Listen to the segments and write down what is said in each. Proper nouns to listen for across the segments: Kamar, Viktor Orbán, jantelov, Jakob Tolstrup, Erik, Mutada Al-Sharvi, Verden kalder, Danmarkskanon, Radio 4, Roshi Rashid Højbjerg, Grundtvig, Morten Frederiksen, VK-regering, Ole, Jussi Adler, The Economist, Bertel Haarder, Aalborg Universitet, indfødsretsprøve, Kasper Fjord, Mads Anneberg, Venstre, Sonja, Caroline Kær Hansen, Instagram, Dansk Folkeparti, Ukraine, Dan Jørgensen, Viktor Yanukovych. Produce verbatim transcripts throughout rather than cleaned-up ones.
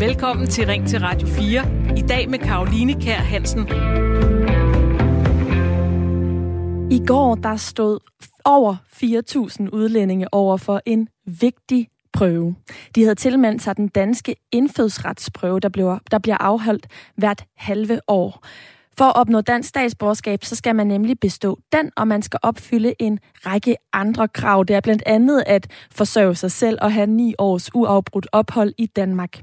Velkommen til Ring til Radio fire. I dag med Caroline Kær Hansen. I går der stod over fire tusind udlændinge over for en vigtig prøve. De havde tilmeldt sig den danske indfødsretsprøve, der bliver, der bliver afholdt hvert halve år. For at opnå dansk statsborgerskab, så skal man nemlig bestå den, og man skal opfylde en række andre krav. Det er blandt andet at forsørge sig selv og have ni års uafbrudt ophold i Danmark.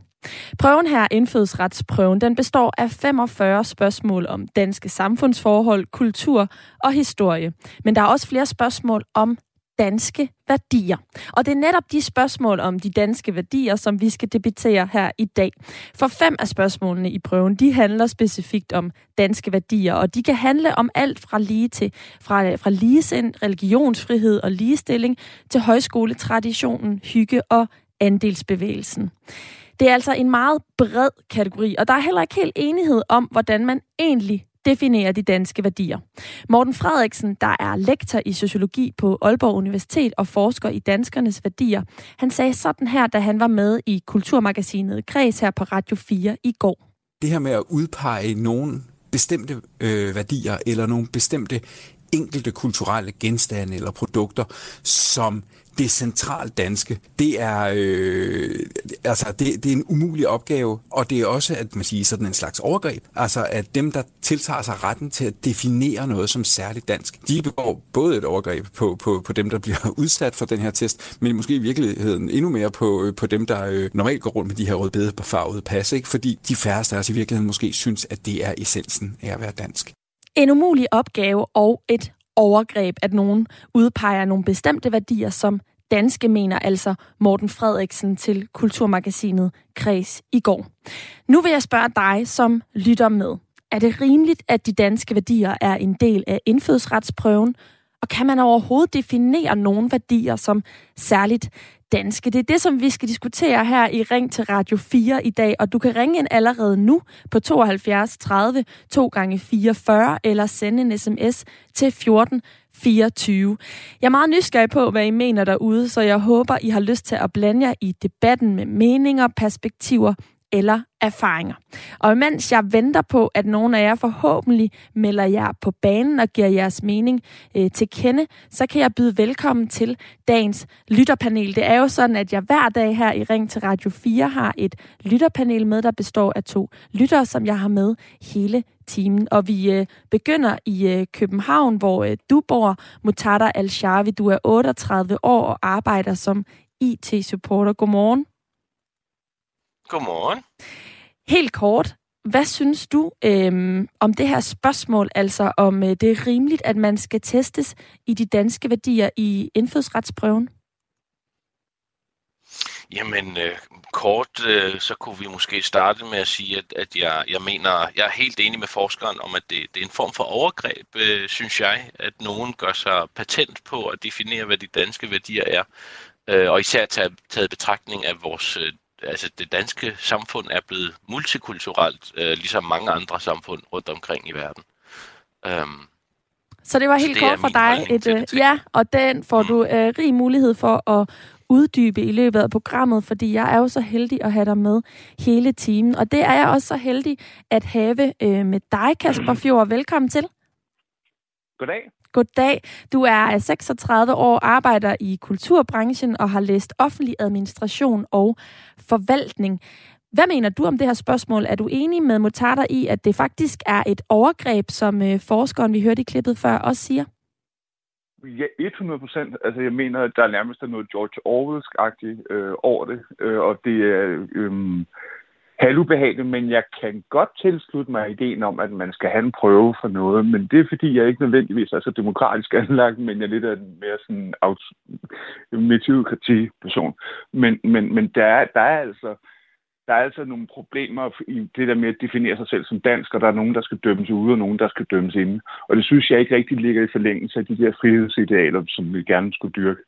Prøven her, indfødsretsprøven, den består af femogfyrre spørgsmål om danske samfundsforhold, kultur og historie. Men der er også flere spørgsmål om danske værdier. Og det er netop de spørgsmål om de danske værdier, som vi skal debattere her i dag. For fem af spørgsmålene i prøven, de handler specifikt om danske værdier, og de kan handle om alt fra lige til fra, fra ligesind, religionsfrihed og ligestilling til højskoletraditionen, hygge og andelsbevægelsen. Det er altså en meget bred kategori, og der er heller ikke helt enighed om, hvordan man egentlig definerer de danske værdier. Morten Frederiksen, der er lektor i sociologi på Aalborg Universitet og forsker i danskernes værdier, han sagde sådan her, da han var med i Kulturmagasinet Græs her på Radio fire i går. Det her med at udpege nogle bestemte øh, værdier eller nogle bestemte enkelte kulturelle genstande eller produkter som det centralt danske, det er øh, altså det, det er en umulig opgave, og det er også at man siger sådan en slags overgreb, altså at dem der tiltager sig retten til at definere noget som særligt dansk, de begår både et overgreb på på på dem der bliver udsat for den her test, men måske i virkeligheden endnu mere på på dem der øh, normalt går rundt med de her rødbedefarvede pas, ikke, fordi de færreste af os i virkeligheden måske synes at det er essensen af at være dansk. En umulig opgave og et overgreb, at nogen udpeger nogle bestemte værdier, som danske mener, altså Morten Frederiksen til Kulturmagasinet Græs i går. Nu vil jeg spørge dig, som lytter med. Er det rimeligt, at de danske værdier er en del af indfødsretsprøven? Og kan man overhovedet definere nogle værdier som særligt danske? Det er det, som vi skal diskutere her i Ring til Radio fire i dag, og du kan ringe ind allerede nu på tooghalvfjerds tredive to gange fireogfyrre eller sende en sms til fjorten fireogtyve. Jeg er meget nysgerrig på, hvad I mener derude, så jeg håber, I har lyst til at blande jer i debatten med meninger, perspektiver eller erfaringer. Og mens jeg venter på, at nogen af jer forhåbentlig melder jer på banen og giver jeres mening øh, til kende, så kan jeg byde velkommen til dagens lytterpanel. Det er jo sådan, at jeg hver dag her i Ring til Radio fire har et lytterpanel med, der består af to lyttere, som jeg har med hele timen. Og vi øh, begynder i øh, København, hvor øh, du bor, Mutada Al-Sharvi. Du er otteogtredive år og arbejder som I T-supporter. Godmorgen. Godmorgen. Helt kort, hvad synes du øh, om det her spørgsmål, altså om øh, det er rimeligt, at man skal testes i de danske værdier i indfødsretsprøven? Jamen øh, kort, øh, så kunne vi måske starte med at sige, at, at jeg, jeg mener, jeg er helt enig med forskeren om, at det, det er en form for overgreb, øh, synes jeg, at nogen gør sig patent på at definere, hvad de danske værdier er, øh, og især taget, taget betragtning af vores øh, altså det danske samfund er blevet multikulturelt, øh, ligesom mange andre samfund rundt omkring i verden. Um, så det var helt det kort for dig. Et, det, ja, og den får mm. du øh, rig mulighed for at uddybe i løbet af programmet, fordi jeg er jo så heldig at have dig med hele timen. Og det er jeg også så heldig at have øh, med dig, Kasper Fjord. Velkommen til. Goddag. Goddag. Du er seksogtredive år, arbejder i kulturbranchen og har læst offentlig administration og forvaltning. Hvad mener du om det her spørgsmål? Er du enig med Mutada i, at det faktisk er et overgreb, som forskeren, vi hørte i klippet før, også siger? Ja, hundrede procent. Altså, jeg mener, at der nærmest er noget George Orwell-agtigt øh, over det, øh, og det er øh, halvubehageligt, men jeg kan godt tilslutte mig ideen om, at man skal have en prøve for noget, men det er fordi, jeg ikke nødvendigvis er så demokratisk anlagt, men jeg er lidt af en mere sådan meritokrati-person. Men, men, men der, er, der, er altså, der er altså nogle problemer i det der med at definere sig selv som dansk, og der er nogen, der skal dømmes ude, og nogen, der skal dømmes inde. Og det synes jeg ikke rigtig ligger i forlængelse af de der frihedsidealer, som vi gerne skulle dyrke.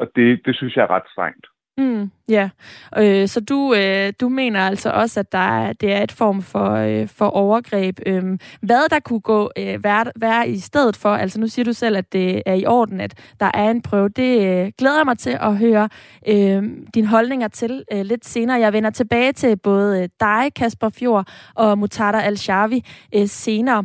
Og det, det synes jeg er ret strengt. Mm, ja, øh, så du, øh, du mener altså også, at der er, det er et form for, øh, for overgreb. Øh, hvad der kunne gå øh, være, være i stedet for, altså nu siger du selv, at det er i orden, at der er en prøve. Det øh, glæder jeg mig til at høre øh, dine holdninger til øh, lidt senere. Jeg vender tilbage til både dig, Kasper Fjord, og Mutada Al-Sharvi øh, senere.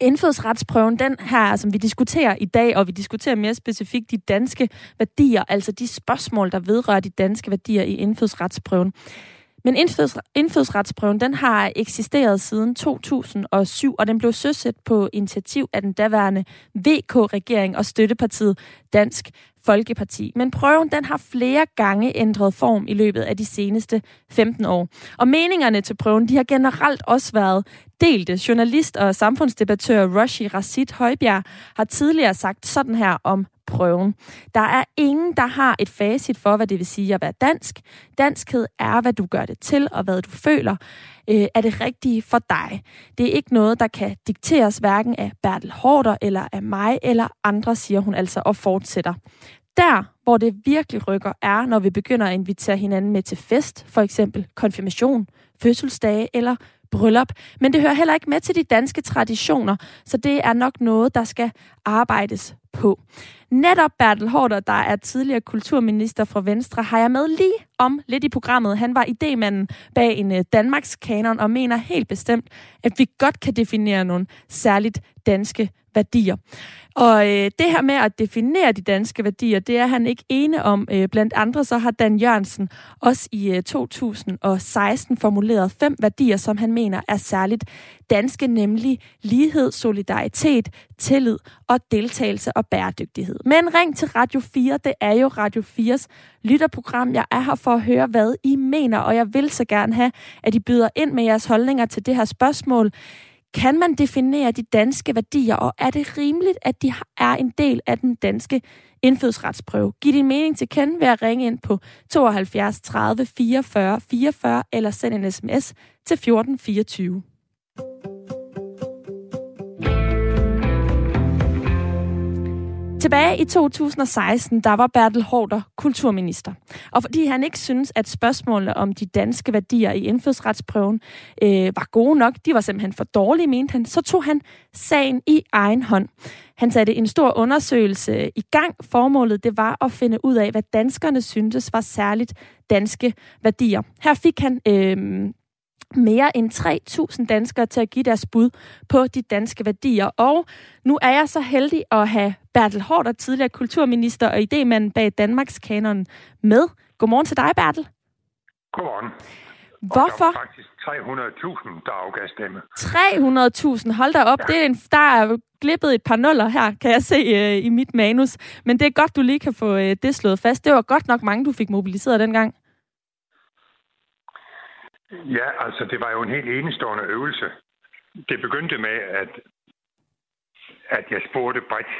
Indfødsretsprøven, den her, som vi diskuterer i dag, og vi diskuterer mere specifikt de danske værdier, altså de spørgsmål, der vedrører de danske værdier i indfødsretsprøven. Men indfødsretsprøven, den har eksisteret siden to tusind og syv, og den blev søsat på initiativ af den daværende V K-regering og støttepartiet Dansk Folkeparti. Men prøven, den har flere gange ændret form i løbet af de seneste femten år. Og meningerne til prøven, de har generelt også været delte. Journalist og samfundsdebattør Roshi Rashid Højbjerg har tidligere sagt sådan her om prøven. Der er ingen, der har et facit for, hvad det vil sige at være dansk. Danskhed er, hvad du gør det til, og hvad du føler øh, er det rigtige for dig. Det er ikke noget, der kan dikteres hverken af Bertel Haarder eller af mig eller andre, siger hun altså og fortsætter. Der, hvor det virkelig rykker, er, når vi begynder at invitere hinanden med til fest, for eksempel konfirmation, fødselsdage eller bryllup. Men det hører heller ikke med til de danske traditioner, så det er nok noget, der skal arbejdes på. Netop Bertel Haarder, der er tidligere kulturminister fra Venstre, har jeg med lige om lidt i programmet. Han var idémanden bag en Danmarkskanon og mener helt bestemt, at vi godt kan definere nogle særligt danske værdier. Og øh, det her med at definere de danske værdier, det er han ikke ene om. Øh, blandt andre så har Dan Jørgensen også i øh, to tusind og seksten formuleret fem værdier, som han mener er særligt danske, nemlig lighed, solidaritet, tillid og deltagelse og bæredygtighed. Men ring til Radio fire, det er jo Radio fires lytterprogram. Jeg er her for at høre, hvad I mener, og jeg vil så gerne have, at I byder ind med jeres holdninger til det her spørgsmål. Kan man definere de danske værdier, og er det rimeligt, at de er en del af den danske indfødsretsprøve? Giv din mening til kende ved at ringe ind på tooghalvfjerds tredive fireogfyrre fireogfyrre eller send en sms til fjorten fireogtyve. Tilbage i to tusind og seksten, der var Bertel Haarder kulturminister. Og fordi han ikke synes, at spørgsmålene om de danske værdier i indfødsretsprøven øh, var gode nok, de var simpelthen for dårlige, mente han, så tog han sagen i egen hånd. Han satte en stor undersøgelse i gang. Formålet, det var at finde ud af, hvad danskerne syntes var særligt danske værdier. Her fik han Øh, mere end tre tusind danskere til at give deres bud på de danske værdier. Og nu er jeg så heldig at have Bertel Haarder, tidligere kulturminister og idémanden bag Danmarkskanonen, med. Godmorgen til dig, Bertel. Godmorgen. Hvorfor? Der var faktisk tre hundrede tusind, der afgav stemme. tre hundrede tusind? Hold da op. Ja. Det er en, der er glippet et par nuller her, kan jeg se øh, i mit manus. Men det er godt, du lige kan få øh, det slået fast. Det var godt nok mange, du fik mobiliseret dengang. Ja, altså det var jo en helt enestående øvelse. Det begyndte med, at, at jeg spurgte bredt,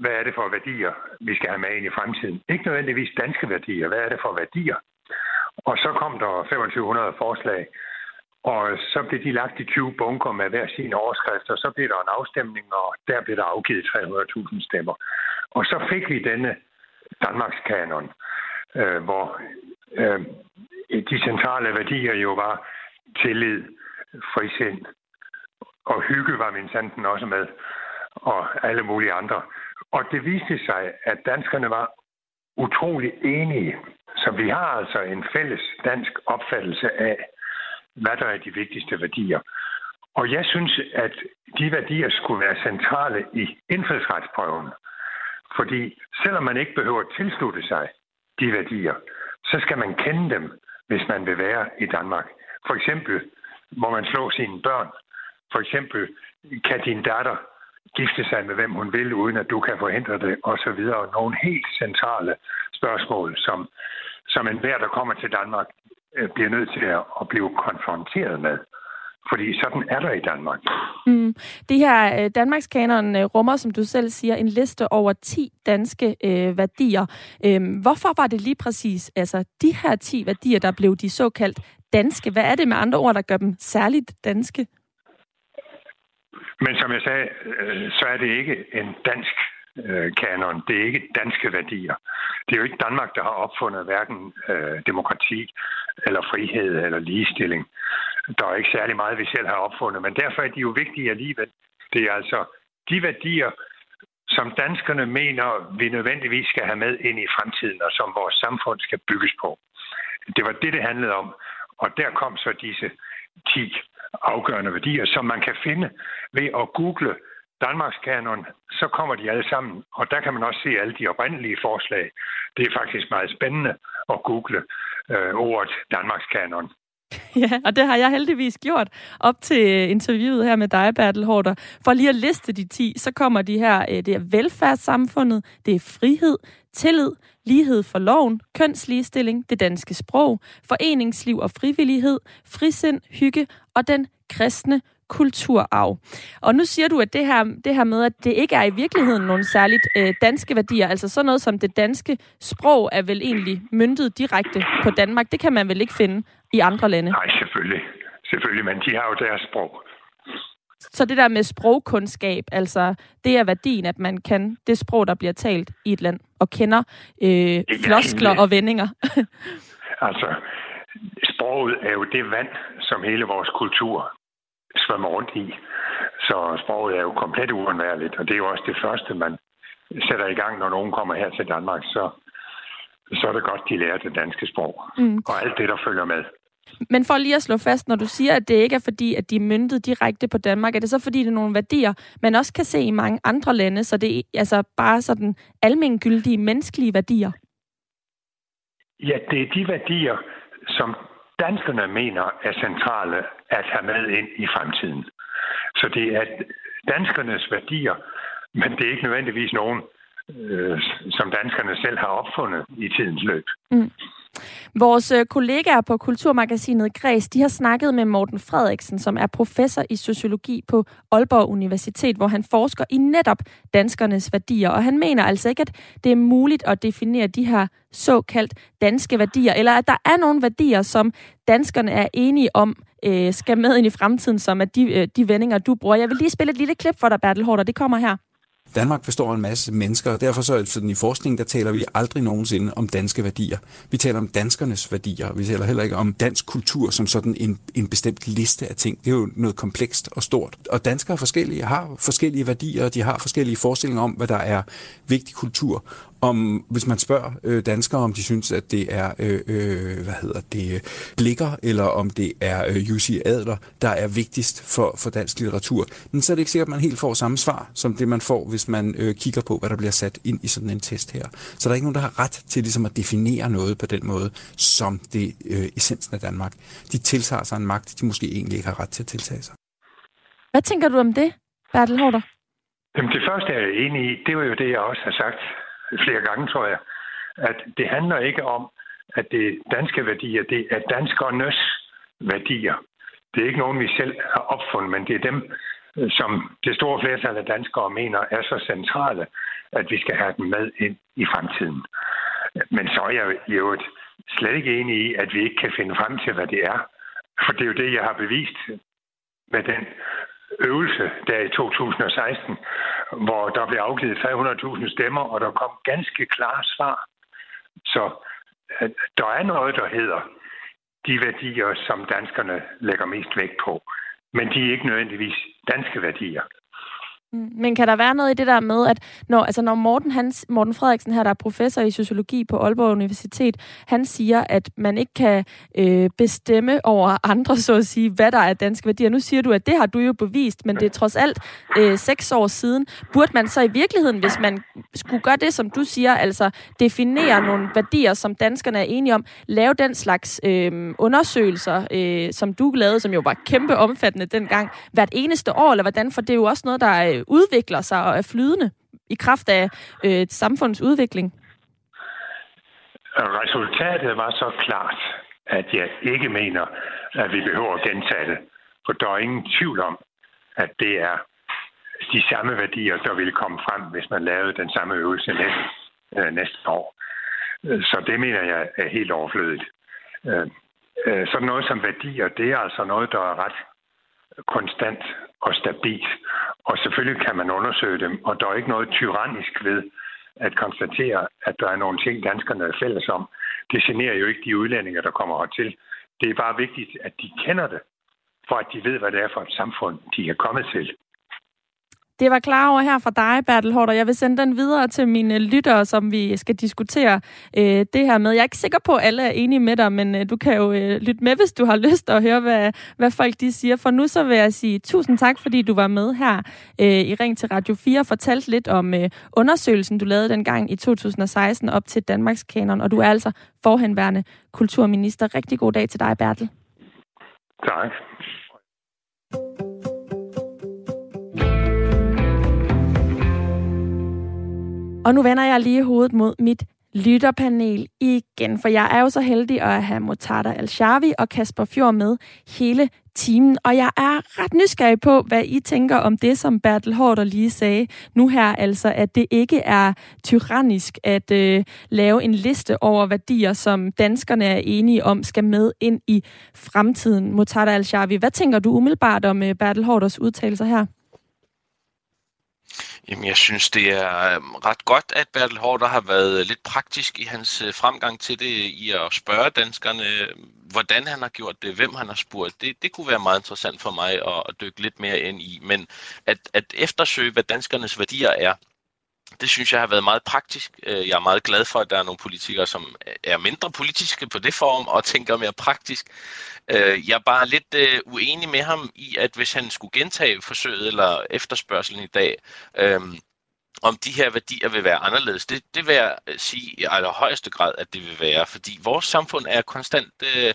hvad er det for værdier, vi skal have med ind i fremtiden? Ikke nødvendigvis danske værdier, hvad er det for værdier? Og så kom der to tusind fem hundrede forslag, og så blev de lagt i tyve bunker med hver sin overskrift, og så blev der en afstemning, og der blev der afgivet tre hundrede tusind stemmer. Og så fik vi denne Danmarkskanon, øh, hvor øh, de centrale værdier jo var tillid, frisind, og hygge var minsandten også med, og alle mulige andre. Og det viste sig, at danskerne var utrolig enige. Så vi har altså en fælles dansk opfattelse af, hvad der er de vigtigste værdier. Og jeg synes, at de værdier skulle være centrale i indfødsretsprøven. Fordi selvom man ikke behøver at tilslutte sig de værdier, så skal man kende dem, hvis man vil være i Danmark. For eksempel må man slå sine børn. For eksempel kan din datter gifte sig med, hvem hun vil, uden at du kan forhindre det, osv. Nogle helt centrale spørgsmål, som, som enhver, der kommer til Danmark, bliver nødt til at blive konfronteret med. Fordi sådan er der i Danmark. Mm. Det her Danmarkskanonen rummer, som du selv siger, en liste over ti danske øh, værdier. Øhm, hvorfor var det lige præcis altså de her ti værdier, der blev de såkaldt danske? Hvad er det med andre ord, der gør dem særligt danske? Men som jeg sagde, øh, så er det ikke en dansk øh, kanon. Det er ikke danske værdier. Det er jo ikke Danmark, der har opfundet hverken øh, demokrati eller frihed eller ligestilling. Der er ikke særlig meget, vi selv har opfundet, men derfor er de jo vigtige alligevel. Det er altså de værdier, som danskerne mener, vi nødvendigvis skal have med ind i fremtiden, og som vores samfund skal bygges på. Det var det, det handlede om, og der kom så disse ti afgørende værdier, som man kan finde ved at google Danmarkskanon, så kommer de alle sammen, og der kan man også se alle de oprindelige forslag. Det er faktisk meget spændende at google øh, ordet Danmarkskanon. Ja, og det har jeg heldigvis gjort op til interviewet her med dig, Bertel Haarder. For lige at liste de ti, så kommer de her, det er velfærdssamfundet, det er frihed, tillid, lighed for loven, kønsligestilling, det danske sprog, foreningsliv og frivillighed, frisind, hygge og den kristne kulturarv. Og nu siger du, at det her, det her med, at det ikke er i virkeligheden nogle særligt øh, danske værdier, altså sådan noget som det danske sprog er vel egentlig møntet direkte på Danmark. Det kan man vel ikke finde i andre lande? Nej, selvfølgelig. Selvfølgelig, men de har jo deres sprog. Så det der med sprogkundskab, altså det er værdien, at man kan det sprog, der bliver talt i et land, og kender øh, floskler og vendinger. Altså, sproget er jo det vand, som hele vores kultur svømmer rundt i. Så sproget er jo komplet uundværligt, og det er jo også det første, man sætter i gang, når nogen kommer her til Danmark, så, så er det godt, de lærer det danske sprog, mm. og alt det, der følger med. Men for lige at slå fast, når du siger, at det ikke er fordi, at de er møntet direkte på Danmark, er det så fordi, det er nogle værdier, man også kan se i mange andre lande, så det er altså bare sådan almengyldige menneskelige værdier? Ja, det er de værdier, som danskerne mener er centrale at have med ind i fremtiden. Så det er danskernes værdier, men det er ikke nødvendigvis nogen, øh, som danskerne selv har opfundet i tidens løb. Mm. Vores kollegaer på Kulturmagasinet Græs, de har snakket med Morten Frederiksen, som er professor i sociologi på Aalborg Universitet, hvor han forsker i netop danskernes værdier. Og han mener altså ikke, at det er muligt at definere de her såkaldt danske værdier, eller at der er nogle værdier, som danskerne er enige om, øh, skal med ind i fremtiden, som er de, øh, de vendinger, du bruger. Jeg vil lige spille et lille klip for dig, Bertel Haarder. Det kommer her. Danmark består en masse mennesker, og derfor så sådan i forskningen, der taler vi aldrig nogensinde om danske værdier. Vi taler om danskernes værdier, vi taler heller ikke om dansk kultur som sådan en, en bestemt liste af ting. Det er jo noget komplekst og stort. Og danskere forskellige har forskellige værdier, og de har forskellige forestillinger om, hvad der er vigtig kultur. Om, hvis man spørger øh, danskere, om de synes, at det er øh, øh, hvad hedder det, Blikker, eller om det er øh, Jussi Adler, der er vigtigst for, for dansk litteratur, men så er det ikke sikkert, at man helt får samme svar, som det man får, hvis man øh, kigger på, hvad der bliver sat ind i sådan en test her. Så der er ikke nogen, der har ret til ligesom at definere noget på den måde, som det øh, essensen af Danmark. De tiltager sig en magt, de måske egentlig ikke har ret til at tiltage sig. Hvad tænker du om det, Bertel Haarder? Jamen, det første, jeg er enig i, det var jo det, jeg også har sagt flere gange, tror jeg, at det handler ikke om, at det er danske værdier, det er danskernes værdier. Det er ikke nogen, vi selv har opfundet, men det er dem, som det store flertal af danskere mener er så centrale, at vi skal have dem med ind i fremtiden. Men så er jeg jo slet ikke enig i, at vi ikke kan finde frem til, hvad det er. For det er jo det, jeg har bevist med den øvelse der i to tusind og seksten, hvor der blev afgivet tre hundrede tusind stemmer, og der kom ganske klare svar. Så der er noget, der hedder de værdier, som danskerne lægger mest vægt på. Men de er ikke nødvendigvis danske værdier. Men kan der være noget i det der med, at når, altså når Morten, Hans, Morten Frederiksen her, der er professor i sociologi på Aalborg Universitet, han siger, at man ikke kan øh, bestemme over andre, så at sige, hvad der er danske værdier. Nu siger du, at det har du jo bevist, men det er trods alt øh, seks år siden. Burde man så i virkeligheden, hvis man skulle gøre det, som du siger, altså definere nogle værdier, som danskerne er enige om, lave den slags øh, undersøgelser, øh, som du lavede, som jo var kæmpe omfattende dengang, hvert eneste år, eller hvordan? For det er jo også noget, der er udvikler sig og er flydende i kraft af øh, samfundets udvikling? Resultatet var så klart, at jeg ikke mener, at vi behøver at gentage det. For der er ingen tvivl om, at det er de samme værdier, der ville komme frem, hvis man lavede den samme øvelse næste, øh, næste år. Så det mener jeg er helt overflødigt. Øh, øh, sådan noget som værdier, det er altså noget, der er ret konstant og stabilt. Og selvfølgelig kan man undersøge dem, og der er ikke noget tyrannisk ved, at konstatere, at der er nogle ting, danskerne er fælles om. Det generer jo ikke de udlændinger, der kommer hertil. Det er bare vigtigt, at de kender det, for at de ved, hvad det er for et samfund, de er kommet til. Det var klar over her fra dig, Bertel Haarder. Jeg vil sende den videre til mine lyttere, som vi skal diskutere øh, det her med. Jeg er ikke sikker på, at alle er enige med dig, men øh, du kan jo øh, lytte med, hvis du har lyst at høre, hvad, hvad folk de siger. For nu så vil jeg sige tusind tak, fordi du var med her øh, i Ring til Radio fire og fortalte lidt om øh, undersøgelsen, du lavede dengang i to tusind og seksten op til Danmarkskanon. Og du er altså forhenværende kulturminister. Rigtig god dag til dig, Bertel. Tak. Og nu vender jeg lige hovedet mod mit lytterpanel igen, for jeg er jo så heldig at have Mutada Al-Sharvi og Kasper Fjord med hele timen. Og jeg er ret nysgerrig på, hvad I tænker om det, som Bertel Haarder lige sagde nu her, altså at det ikke er tyrannisk at øh, lave en liste over værdier, som danskerne er enige om, skal med ind i fremtiden. Mutada Al-Sharvi, hvad tænker du umiddelbart om øh, Bertel Haarders udtalelser her? Jamen, jeg synes, det er ret godt, at Bertel Haarder har været lidt praktisk i hans fremgang til det, i at spørge danskerne, hvordan han har gjort det, hvem han har spurgt. Det, det kunne være meget interessant for mig at, at dykke lidt mere ind i. Men at, at eftersøge, hvad danskernes værdier er, det synes jeg har været meget praktisk. Jeg er meget glad for, at der er nogle politikere, som er mindre politiske på det form og tænker mere praktisk. Jeg er bare lidt uenig med ham i, at hvis han skulle gentage forsøget eller efterspørgselen i dag, øhm, om de her værdier vil være anderledes. Det, det vil jeg sige i allerhøjeste grad, at det vil være, fordi vores samfund er konstant øh,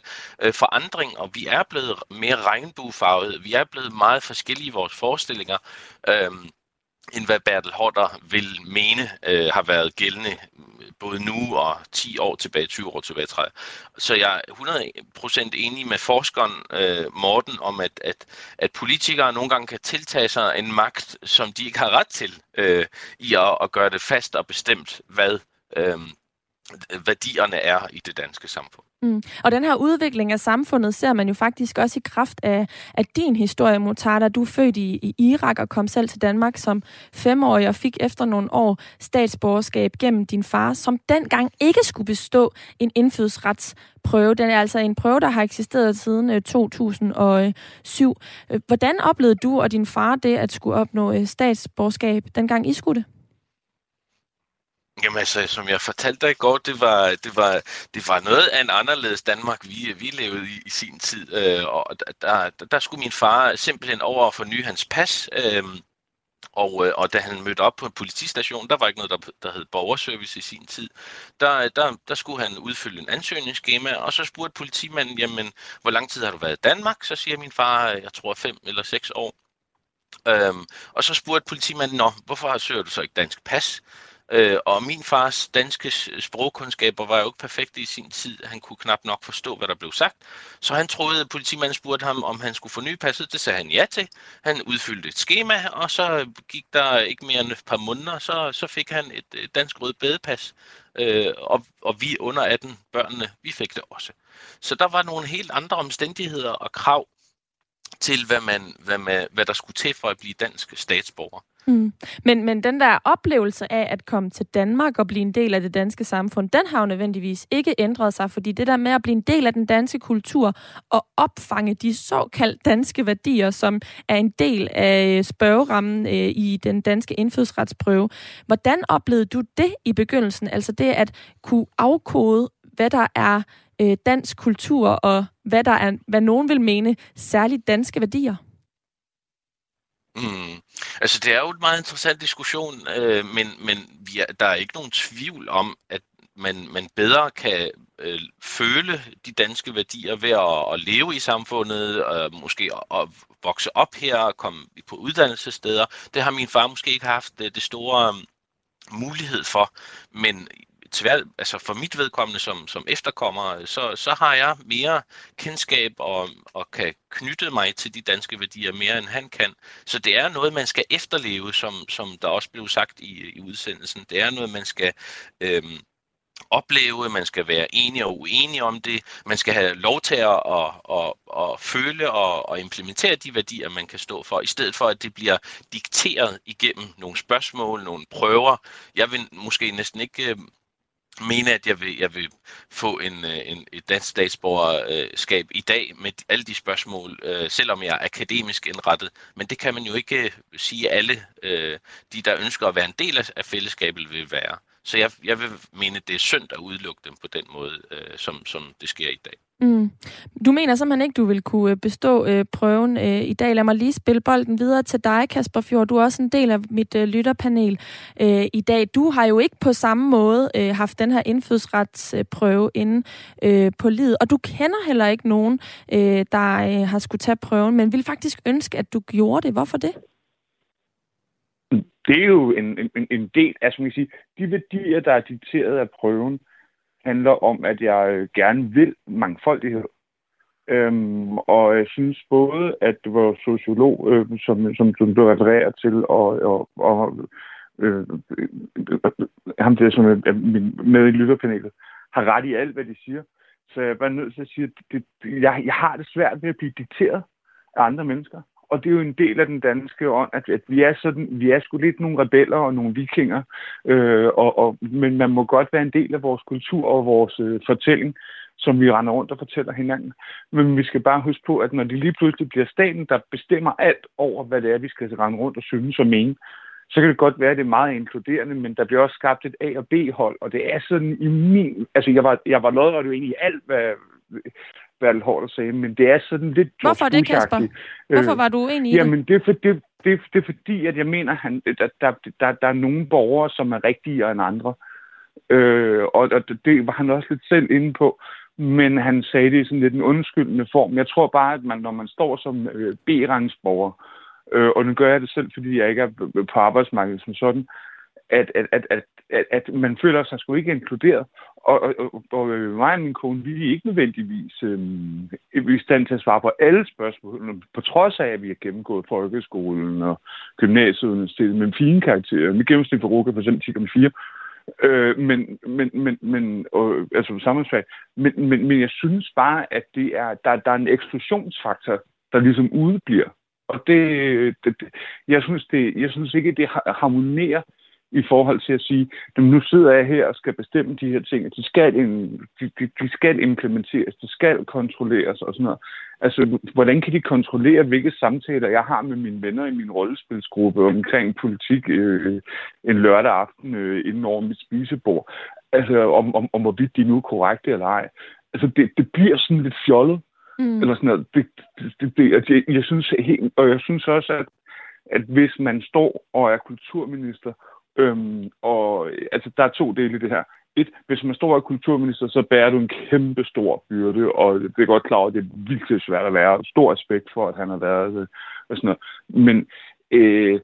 forandring, og vi er blevet mere regnbuefarvet. Vi er blevet meget forskellige i vores forestillinger. Øhm, end hvad Bertel Haarder vil mene øh, har været gældende både nu og ti år tilbage, tyve år tilbage. tredive. Så jeg er hundrede procent enig med forskeren øh, Morten om, at, at, at politikere nogle gange kan tiltage sig en magt, som de ikke har ret til, øh, i at, at gøre det fast og bestemt, hvad øh, værdierne er i det danske samfund. Mm. Og den her udvikling af samfundet ser man jo faktisk også i kraft af, af din historie, Mutada. Du er født i, i Irak og kom selv til Danmark som femårig og fik efter nogle år statsborgerskab gennem din far, som dengang ikke skulle bestå en indfødsretsprøve. Den er altså en prøve, der har eksisteret siden to tusind og syv. Hvordan oplevede du og din far det at skulle opnå statsborgerskab, dengang I skulle det? Jamen altså, som jeg fortalte dig i går, det var, det var, det var noget af en anderledes Danmark, vi, vi levede i, i sin tid. Øh, og der, der, der skulle min far simpelthen over at forny hans pas. Øh, og, og da han mødte op på en politistation, der var ikke noget, der, der hed borgerservice i sin tid. Der, der, der skulle han udfylde en ansøgningsskema, og så spurgte politimanden, jamen, hvor lang tid har du været i Danmark? Så siger min far, jeg tror fem eller seks år. Øh, og så spurgte politimanden, nå, hvorfor søger du så ikke dansk pas? Og min fars danske sprogkundskaber var jo ikke perfekte i sin tid. Han kunne knap nok forstå, hvad der blev sagt. Så han troede, at politimanden spurgte ham, om han skulle forny passet. Det sagde han ja til. Han udfyldte et skema, og så gik der ikke mere end et par måneder. Så, så fik han et dansk rød badepas. Øh, og, og vi under atten, børnene, vi fik det også. Så der var nogle helt andre omstændigheder og krav til, hvad, man, hvad, man, hvad der skulle til for at blive dansk statsborger. Mm. Men, men den der oplevelse af at komme til Danmark og blive en del af det danske samfund, den har jo nødvendigvis ikke ændret sig, fordi det der med at blive en del af den danske kultur og opfange de såkaldt danske værdier, som er en del af spørgerammen øh, i den danske indfødsretsprøve. Hvordan oplevede du det i begyndelsen? Altså det at kunne afkode, hvad der er øh, dansk kultur og hvad, der er, hvad nogen vil mene, særligt danske værdier? Mm. Altså det er jo en meget interessant diskussion, øh, men, men vi er, der er ikke nogen tvivl om, at man, man bedre kan øh, føle de danske værdier ved at, at leve i samfundet, og måske at, at vokse op her og komme på uddannelsessteder. Det har min far måske ikke haft det, det store um, mulighed for, men Tvær, altså for mit vedkommende som, som efterkommer, så, så har jeg mere kendskab og, og kan knytte mig til de danske værdier mere, end han kan. Så det er noget, man skal efterleve, som, som der også blev sagt i, i udsendelsen. Det er noget, man skal øhm, opleve, man skal være enige og uenige om det, man skal have lov til at, at, at, at føle og at implementere de værdier, man kan stå for, i stedet for, at det bliver dikteret igennem nogle spørgsmål, nogle prøver. Jeg vil måske næsten ikke mene, at jeg vil, jeg vil få en, en, et dansk statsborgerskab i dag med alle de spørgsmål, selvom jeg er akademisk indrettet. Men det kan man jo ikke sige, at alle de, der ønsker at være en del af fællesskabet, vil være. Så jeg, jeg vil mene, at det er synd at udelukke dem på den måde, øh, som, som det sker i dag. Mm. Du mener simpelthen ikke, du vil kunne bestå øh, prøven øh, i dag. Lad mig lige spille bolden videre til dig, Kasper Fjord. Du er også en del af mit øh, lytterpanel øh, i dag. Du har jo ikke på samme måde øh, haft den her indfødsretsprøve inde øh, på livet, og du kender heller ikke nogen, øh, der øh, har skulle tage prøven, men vil faktisk ønske, at du gjorde det. Hvorfor det? Det er jo en, en, en del af, som jeg siger, de værdier, der er dikteret af prøven, handler om, at jeg gerne vil mangfoldighed. Øhm, og jeg synes både, at det var sociolog, øh, som, som, som du refererer til, og, og, og øh, ham der, som er med i lytterpanelet, har ret i alt, hvad de siger. Så jeg er bare nødt til at sige, at det, jeg, jeg har det svært med at blive dikteret af andre mennesker. Og det er jo en del af den danske ånd, at, at vi er sådan, vi er sgu lidt nogle rebeller og nogle vikinger, øh, og, og, men man må godt være en del af vores kultur og vores øh, fortælling, som vi render rundt og fortæller hinanden. Men vi skal bare huske på, at når det lige pludselig bliver staten, der bestemmer alt over, hvad det er, vi skal rende rundt og synes og mene, så kan det godt være, at det er meget inkluderende, men der bliver også skabt et A- og B-hold, og det er sådan i min... Altså, jeg var, jeg var lodret jo egentlig i alt, hvad... Bertel Haarder sagde, men det er sådan lidt... Hvorfor det, Kasper? Hvorfor var du uenig i det? Jamen, det er, for, det, det, det er fordi, at jeg mener, han, der, der, der, der er nogle borgere, som er rigtigere end andre. Øh, og, og det var han også lidt selv inde på. Men han sagde det i sådan lidt en undskyldende form. Jeg tror bare, at man, når man står som øh, B-rangsborger, øh, og nu gør jeg det selv, fordi jeg ikke er på arbejdsmarkedet som sådan, At, at, at, at, at, at man føler sig sgu ikke inkluderet. Og, og, og, og mig og min kone, vi er ikke nødvendigvis øh, i stand til at svare på alle spørgsmål, på trods af, at vi har gennemgået folkeskolen og gymnasiet og universitetet med fine karakterer. Mit gennemsnit for R U C for eksempel ti komma fire. Øh, men, men, men, men, og, altså sammenfaget. Men, men, men jeg synes bare, at det er, der, der er en eksklusionsfaktor, der ligesom udebliver. Og det, det, det, jeg, synes det, jeg synes ikke, at det harmonerer i forhold til at sige, at nu sidder jeg her og skal bestemme de her ting, de skal, de, de skal implementeres, de skal kontrolleres og sådan noget. Altså, hvordan kan de kontrollere, hvilke samtaler jeg har med mine venner i min rollespilsgruppe omkring politik øh, en lørdag aften øh, inden over mit spisebord? Altså, om, om, om hvorvidt de nu er korrekte eller ej. Altså, det, det bliver sådan lidt fjollet. Mm. Eller sådan noget. Det, det, det, jeg, jeg synes helt, og jeg synes også, at, at hvis man står og er kulturminister, Øhm, og altså, der er to dele i det her. Et, hvis man står af kulturminister, så bærer du en kæmpe stor byrde, og det er godt klart, at det er virkelig svært at være. Stor respekt for, at han har været det, og sådan noget. Men øh,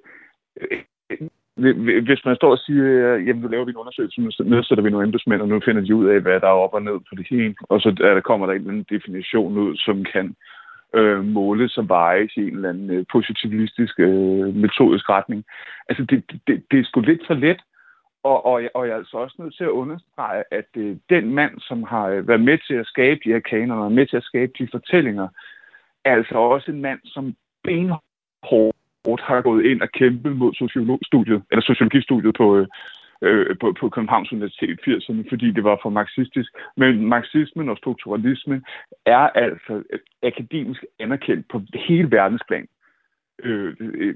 øh, hvis man står og siger, jamen nu laver vi en undersøgelse, nu nedsætter vi nogle embedsmænd, og nu finder de ud af, hvad der er op og ned på det hele, og så der kommer der en eller anden definition ud, som kan Øh, måle, som vejes i en eller anden øh, positivistisk, øh, metodisk retning. Altså, det, det, det er sgu lidt for let, og, og, jeg, og jeg er altså også nødt til at understrege, at øh, den mand, som har øh, været med til at skabe de her kanoner, og med til at skabe de fortællinger, er altså også en mand, som benhårdt har gået ind og kæmpet mod sociologistudiet, eller sociologistudiet på... Øh, På, på Københavns Universitet i firserne, fordi det var for marxistisk. Men marxismen og strukturalismen er altså akademisk anerkendt på hele verdensplan. Øh, øh,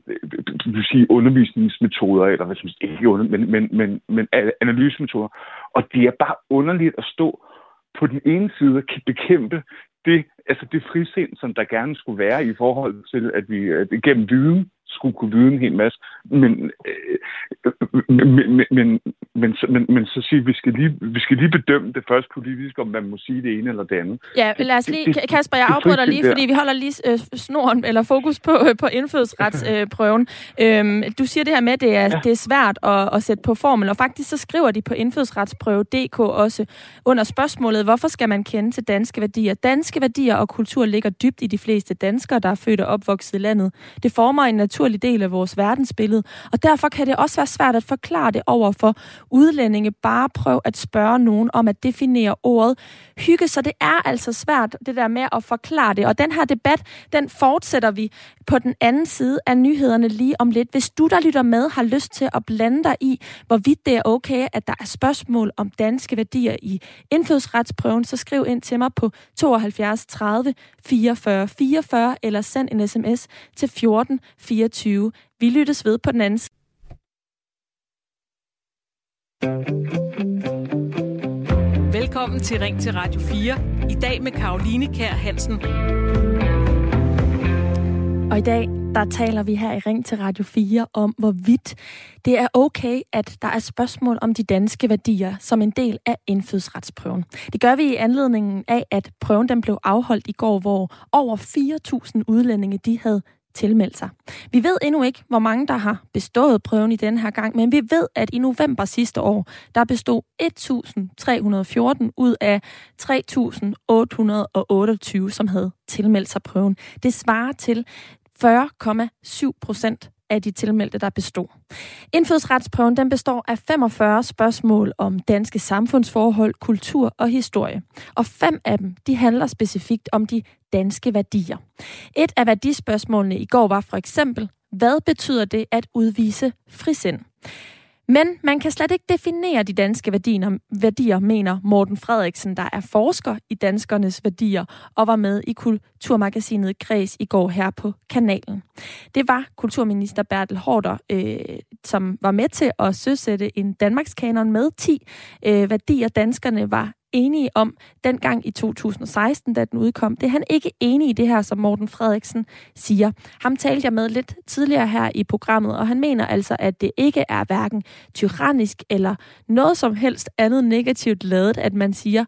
du vil sige undervisningsmetoder, eller hvad synes jeg, ikke under, men, men, men, men analysemetoder. Og det er bare underligt at stå på den ene side og bekæmpe det, altså det frisind, som der gerne skulle være i forhold til, at vi at gennem viden skulle kunne vide en hel masse, men, øh, men, men, men, men, men, men så siger vi, skal lige, vi skal lige bedømme det først politisk, om man må sige det ene eller det andet. Ja, lad os lige, det, Kasper, jeg afbryder lige, fordi vi holder lige øh, snoren, eller fokus på, øh, på indfødsretsprøven. Øh, øhm, du siger det her med, at det er, ja. det er svært at, at sætte på formel, og faktisk så skriver de på indfødsretsprøve punktum d k også under spørgsmålet, hvorfor skal man kende til danske værdier? Danske værdier og kultur ligger dybt i de fleste danskere, der er født og opvokset i landet. Det former en natur del af vores verdensbillede, og derfor kan det også være svært svært at forklare det over for udlændinge. Bare prøv at spørge nogen om at definere ordet hygge. Så det er altså svært, det der med at forklare det. Og den her debat, den fortsætter vi på den anden side af nyhederne lige om lidt. Hvis du, der lytter med, har lyst til at blande dig i, hvorvidt det er okay, at der er spørgsmål om danske værdier i indfødsretsprøven, så skriv ind til mig på tooghalvfjerds tredive fireogfyrre fireogfyrre eller send en sms til fjorten fireogtyve. Vi lyttes ved på den anden side. Velkommen til Ring til Radio fire. I dag med Caroline Kær Hansen. Og i dag, der taler vi her i Ring til Radio fire om, hvorvidt det er okay, at der er spørgsmål om de danske værdier som en del af indfødsretsprøven. Det gør vi i anledningen af, at prøven den blev afholdt i går, hvor over fire tusind udlændinge de havde tilmeldt sig. Vi ved endnu ikke, hvor mange der har bestået prøven i denne her gang, men vi ved, at i november sidste år, der bestod et tusind tre hundrede og fjorten ud af tre tusind otte hundrede og otteogtyve, som havde tilmeldt sig prøven. Det svarer til fyrre komma syv procent af de tilmeldte, der bestod. Indfødsretsprøven den består af femogfyrre spørgsmål om danske samfundsforhold, kultur og historie. Og fem af dem de handler specifikt om de danske værdier. Et af værdispørgsmålene i går var for eksempel, hvad betyder det at udvise frisind? Men man kan slet ikke definere de danske værdier, mener Morten Frederiksen, der er forsker i danskernes værdier og var med i Kulturmagasinet Græs i går her på kanalen. Det var kulturminister Bertel Haarder, øh, som var med til at søsætte en Danmarkskanon med ti øh, værdier, danskerne var enige om dengang i to tusind og seksten, da den udkom. Det er han ikke enig i det her, som Morten Frederiksen siger. Ham talte jeg med lidt tidligere her i programmet, og han mener altså, at det ikke er hverken tyrannisk eller noget som helst andet negativt ladet, at man siger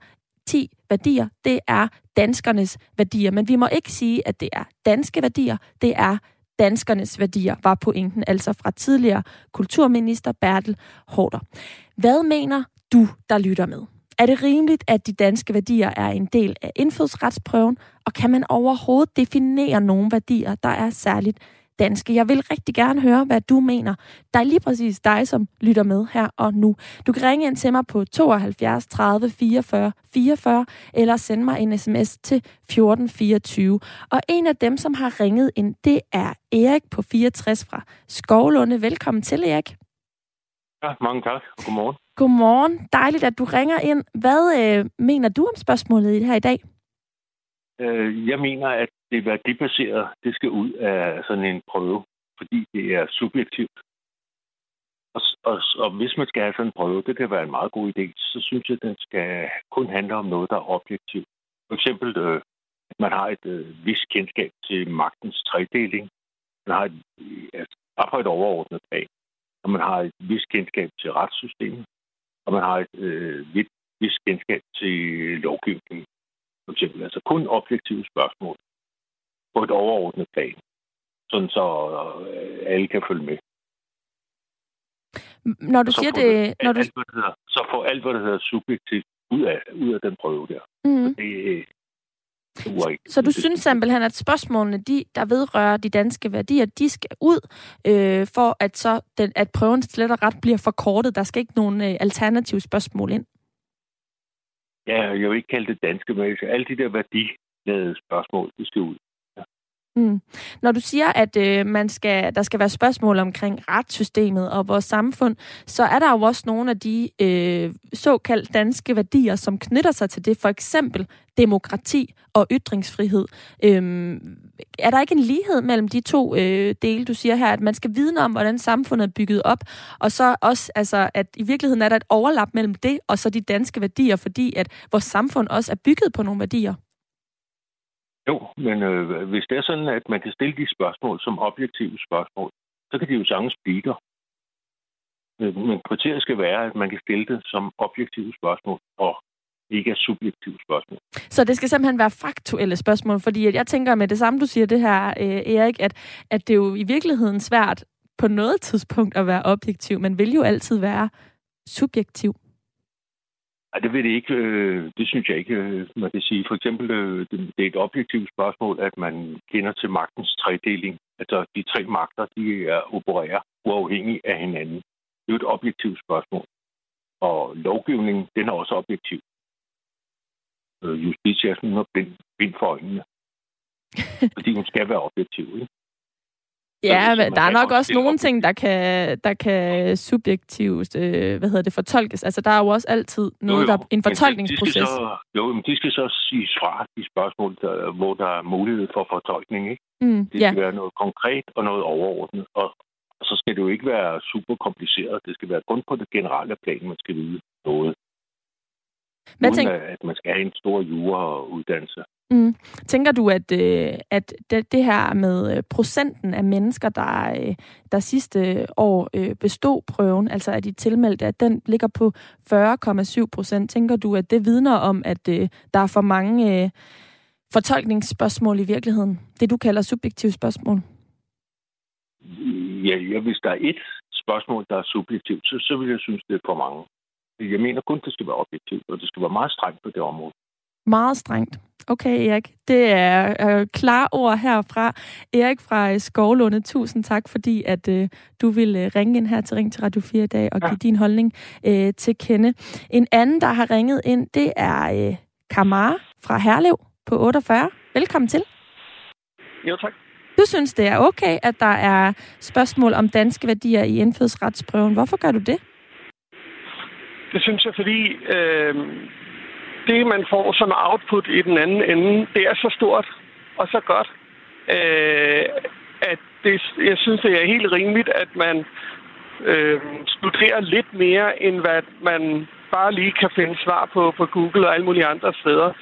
ti værdier, det er danskernes værdier. Men vi må ikke sige, at det er danske værdier, det er danskernes værdier, var pointen altså fra tidligere kulturminister Bertel Haarder. Hvad mener du, der lytter med? Er det rimeligt, at de danske værdier er en del af indfødsretsprøven, og kan man overhovedet definere nogle værdier, der er særligt danske? Jeg vil rigtig gerne høre, hvad du mener. Der er lige præcis dig, som lytter med her og nu. Du kan ringe ind til mig på tooghalvfjerds tredive fireogfyrre fireogfyrre eller sende mig en sms til fjorten fireogtyve. Og en af dem, som har ringet ind, det er Erik på fireogtres fra Skovlunde. Velkommen til, Erik. Ja, mange tak. Godmorgen. Godmorgen. Dejligt, at du ringer ind. Hvad øh, mener du om spørgsmålet her i dag? Øh, jeg mener, at det værdibaserede, det skal ud af sådan en prøve, fordi det er subjektivt. Og, og, og hvis man skal have sådan en prøve, det kan være en meget god idé, så synes jeg, at den skal kun handle om noget, der er objektivt. For eksempel, øh, at man har et øh, vist kendskab til magtens tredeling. Man har et, altså, har et overordnet bag. Og man har et vist kendskab til retssystemet, og man har et øh, vist kendskab til lovgivningen, for eksempel. Altså kun objektive spørgsmål på et overordnet plan, sådan så øh, alle kan følge med. Når du så siger det... det når du... Alt, det hedder, så får alt, hvad der hedder subjektivt, ud af, ud af den prøve der. Mm-hmm. Det, det var ikke, så, så du det, synes simpelthen, at spørgsmålene, de, der vedrører de danske værdier, de skal ud, øh, for at, så den, at prøven slet og ret bliver forkortet. Der skal ikke nogen øh, alternative spørgsmål ind. Ja, jeg vil ikke kalde det danske, men alle de der værdiladede spørgsmål, de skal ud. Ja. Mm. Når du siger, at øh, man skal, der skal være spørgsmål omkring retssystemet og vores samfund, så er der jo også nogle af de øh, såkaldt danske værdier, som knytter sig til det, for eksempel demokrati og ytringsfrihed. Øhm, er der ikke en lighed mellem de to øh, dele, du siger her, at man skal vidne om, hvordan samfundet er bygget op, og så også, altså, at i virkeligheden er der et overlap mellem det og så de danske værdier, fordi at vores samfund også er bygget på nogle værdier? Jo, men øh, hvis det er sådan, at man kan stille de spørgsmål som objektive spørgsmål, så kan de jo sagtens blive der. Men kriteriet skal være, at man kan stille det som objektive spørgsmål og ikke er subjektive spørgsmål. Så det skal simpelthen være faktuelle spørgsmål, fordi jeg tænker med det samme, du siger det her, Erik, at, at det er jo i virkeligheden svært på noget tidspunkt at være objektiv, men vil jo altid være subjektiv. Nej, det vil det ikke. Det synes jeg ikke, man kan sige. For eksempel, det er et objektivt spørgsmål, at man kender til magtens tredeling. Altså, de tre magter, de opererer uafhængigt af hinanden. Det er jo et objektivt spørgsmål. Og lovgivningen, den er også objektiv. Øh, Justitschefen har blind, blind for øjnene. Fordi hun skal være objektiv, ikke? Ja, men der er nok også nogle ting, der kan, der kan subjektivt øh, hvad hedder det, fortolkes. Altså, der er jo også altid noget, der er en fortolkningsproces. De så, jo, men de skal så sige svar de spørgsmål, der, hvor der er mulighed for fortolkning, ikke? Mm, det skal ja. være noget konkret og noget overordnet. Og så skal det jo ikke være super kompliceret. Det skal være kun på det generelle plan, man skal vide noget. Uden tænker... at man skal have en stor jurauddannelse. Mm. Tænker du, at, øh, at det, det her med procenten af mennesker, der, øh, der sidste år øh, bestod prøven, altså at de tilmeldte, at den ligger på fyrre komma syv procent, tænker du, at det vidner om, at øh, der er for mange øh, fortolkningsspørgsmål i virkeligheden? Det, du kalder subjektive spørgsmål? Ja, hvis der er et spørgsmål, der er subjektivt, så, så vil jeg synes, det er for mange. Jeg mener kun, det skal være objektivt, og det skal være meget strengt på det område. Meget strengt. Okay, Erik. Det er øh, klare ord herfra. Erik fra Skovlunde, tusind tak, fordi at øh, du ville ringe ind her til Ring til Radio fire i dag og ja. give din holdning øh, til kende. En anden, der har ringet ind, det er øh, Kamar fra Herlev på otteogfyrre. Velkommen til. Jo, tak. Du synes, det er okay, at der er spørgsmål om danske værdier i indfødsretsprøven. Hvorfor gør du det? Det synes jeg, fordi... Øh... det, man får som output i den anden ende, det er så stort og så godt, øh, at det, jeg synes, det er helt rimeligt, at man øh, studerer lidt mere, end hvad man bare lige kan finde svar på på Google og alle mulige andre steder.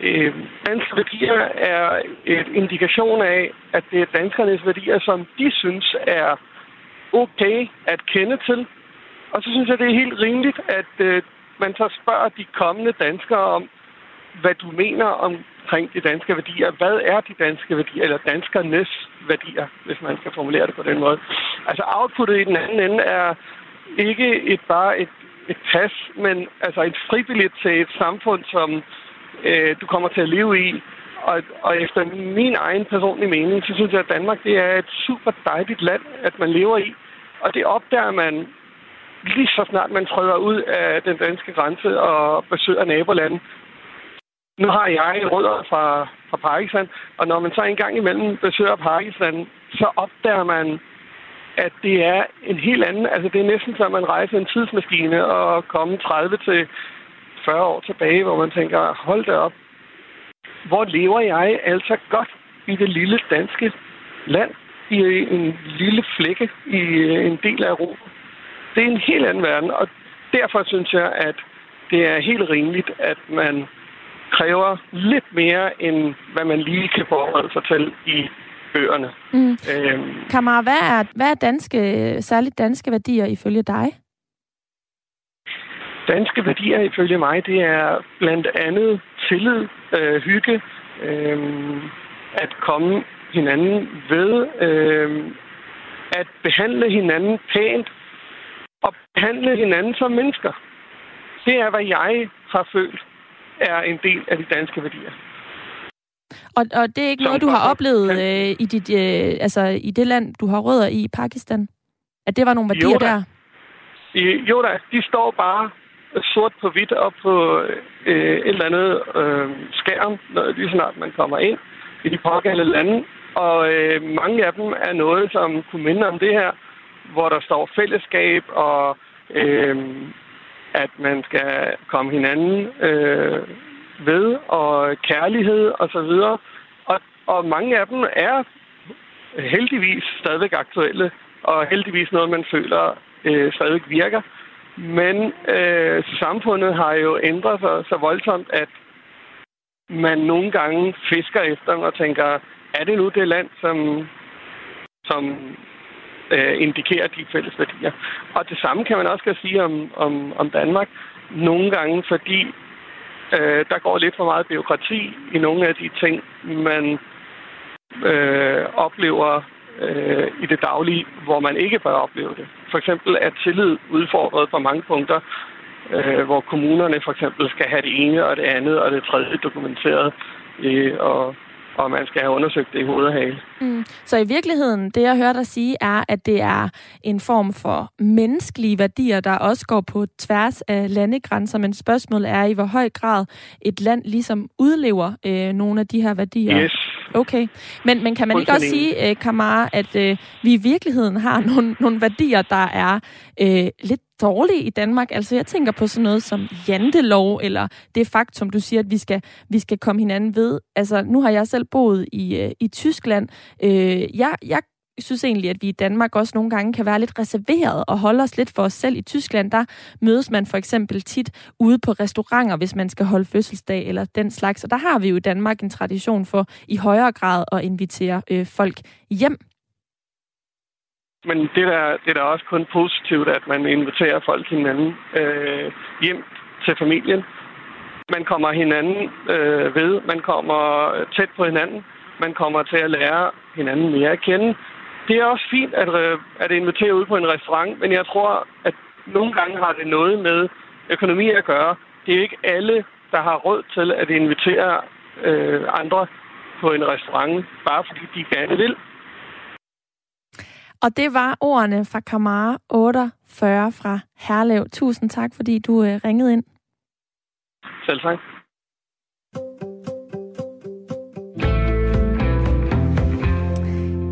Øh, danske værdier er en indikation af, at det er danskernes værdier, som de synes er okay at kende til. Og så synes jeg, det er helt rimeligt, at øh, man så spørger de kommende danskere om, hvad du mener omkring de danske værdier. Hvad er de danske værdier, eller danskernes værdier, hvis man skal formulere det på den måde. Altså outputtet i den anden ende er ikke et, bare et, et pas, men altså et fribillet til et samfund, som øh, du kommer til at leve i. Og, og efter min egen personlige mening, så synes jeg, at Danmark det er et super dejligt land, at man lever i. Og det opdager man lige så snart man træder ud af den danske grænse og besøger nabolandet. Nu har jeg rødder fra, fra Pakistan, og når man så en gang imellem besøger Pakistan, så opdager man, at det er en helt anden... Altså, det er næsten som man rejser en tidsmaskine og komme tredive til fyrre år tilbage, hvor man tænker, hold da op, hvor lever jeg altså godt i det lille danske land, i en lille flække, i en del af Europa. Det er en helt anden verden, og derfor synes jeg, at det er helt rimeligt, at man kræver lidt mere, end hvad man lige kan forholde sig til i bøgerne. Mm. Øhm. Kamar, hvad er, hvad er danske, særligt danske værdier ifølge dig? Danske værdier ifølge mig, det er blandt andet tillid, øh, hygge, øh, at komme hinanden ved, øh, at behandle hinanden pænt, og behandle hinanden som mennesker. Det er, hvad jeg har følt, er en del af de danske værdier. Og, og det er ikke som noget, du har oplevet øh, i, dit, øh, altså, i det land, du har rødder i, Pakistan? At det var nogle værdier jo, der? Jo da, de står bare sort på hvidt op på øh, et eller andet øh, skærm, når, lige snart man kommer ind i de pågældende lande. Og øh, mange af dem er noget, som kunne minde om det her, hvor der står fællesskab, og øh, at man skal komme hinanden øh, ved, og kærlighed osv. Og, og mange af dem er heldigvis stadig aktuelle, og heldigvis noget, man føler øh, stadig virker. Men øh, samfundet har jo ændret sig så voldsomt, at man nogle gange fisker efter dem og tænker, er det nu det land, som... som indikerer de fælles værdier. Og det samme kan man også kan sige om, om, om Danmark. Nogle gange, fordi øh, der går lidt for meget bureaukrati i nogle af de ting, man øh, oplever øh, i det daglige, hvor man ikke bør opleve det. For eksempel er tillid udfordret på mange punkter, øh, hvor kommunerne for eksempel skal have det ene og det andet og det tredje dokumenteret, øh, og og man skal have undersøgt det i hovedet og hale. Mm. Så i virkeligheden, det jeg hører dig sige, er, at det er en form for menneskelige værdier, der også går på tværs af landegrænser, men spørgsmålet er, i hvor høj grad et land ligesom udlever øh, nogle af de her værdier. Yes. Okay, men, men kan man ikke også sige, øh, Kamar, at øh, vi i virkeligheden har nogle, nogle værdier, der er øh, lidt dårlige i Danmark? Altså jeg tænker på sådan noget som jantelov, eller det faktum, du siger, at vi skal, vi skal komme hinanden ved. Altså nu har jeg selv boet i, øh, i Tyskland. Øh, jeg, jeg synes egentlig, at vi i Danmark også nogle gange kan være lidt reserveret og holde os lidt for os selv. I Tyskland, der mødes man for eksempel tit ude på restauranter, hvis man skal holde fødselsdag eller den slags. Og der har vi jo i Danmark en tradition for i højere grad at invitere øh, folk hjem. Men det er det der også kun positivt, at man inviterer folk hinanden øh, hjem til familien. Man kommer hinanden øh, ved, man kommer tæt på hinanden, man kommer til at lære hinanden mere at kende. Det er også fint at, at invitere ud på en restaurant, men jeg tror, at nogle gange har det noget med økonomi at gøre. Det er ikke alle, der har råd til at invitere øh, andre på en restaurant, bare fordi de gerne vil. Og det var ordene fra Kamar otteogfyrre fra Herlev. Tusind tak, fordi du øh, ringede ind. Selv tak.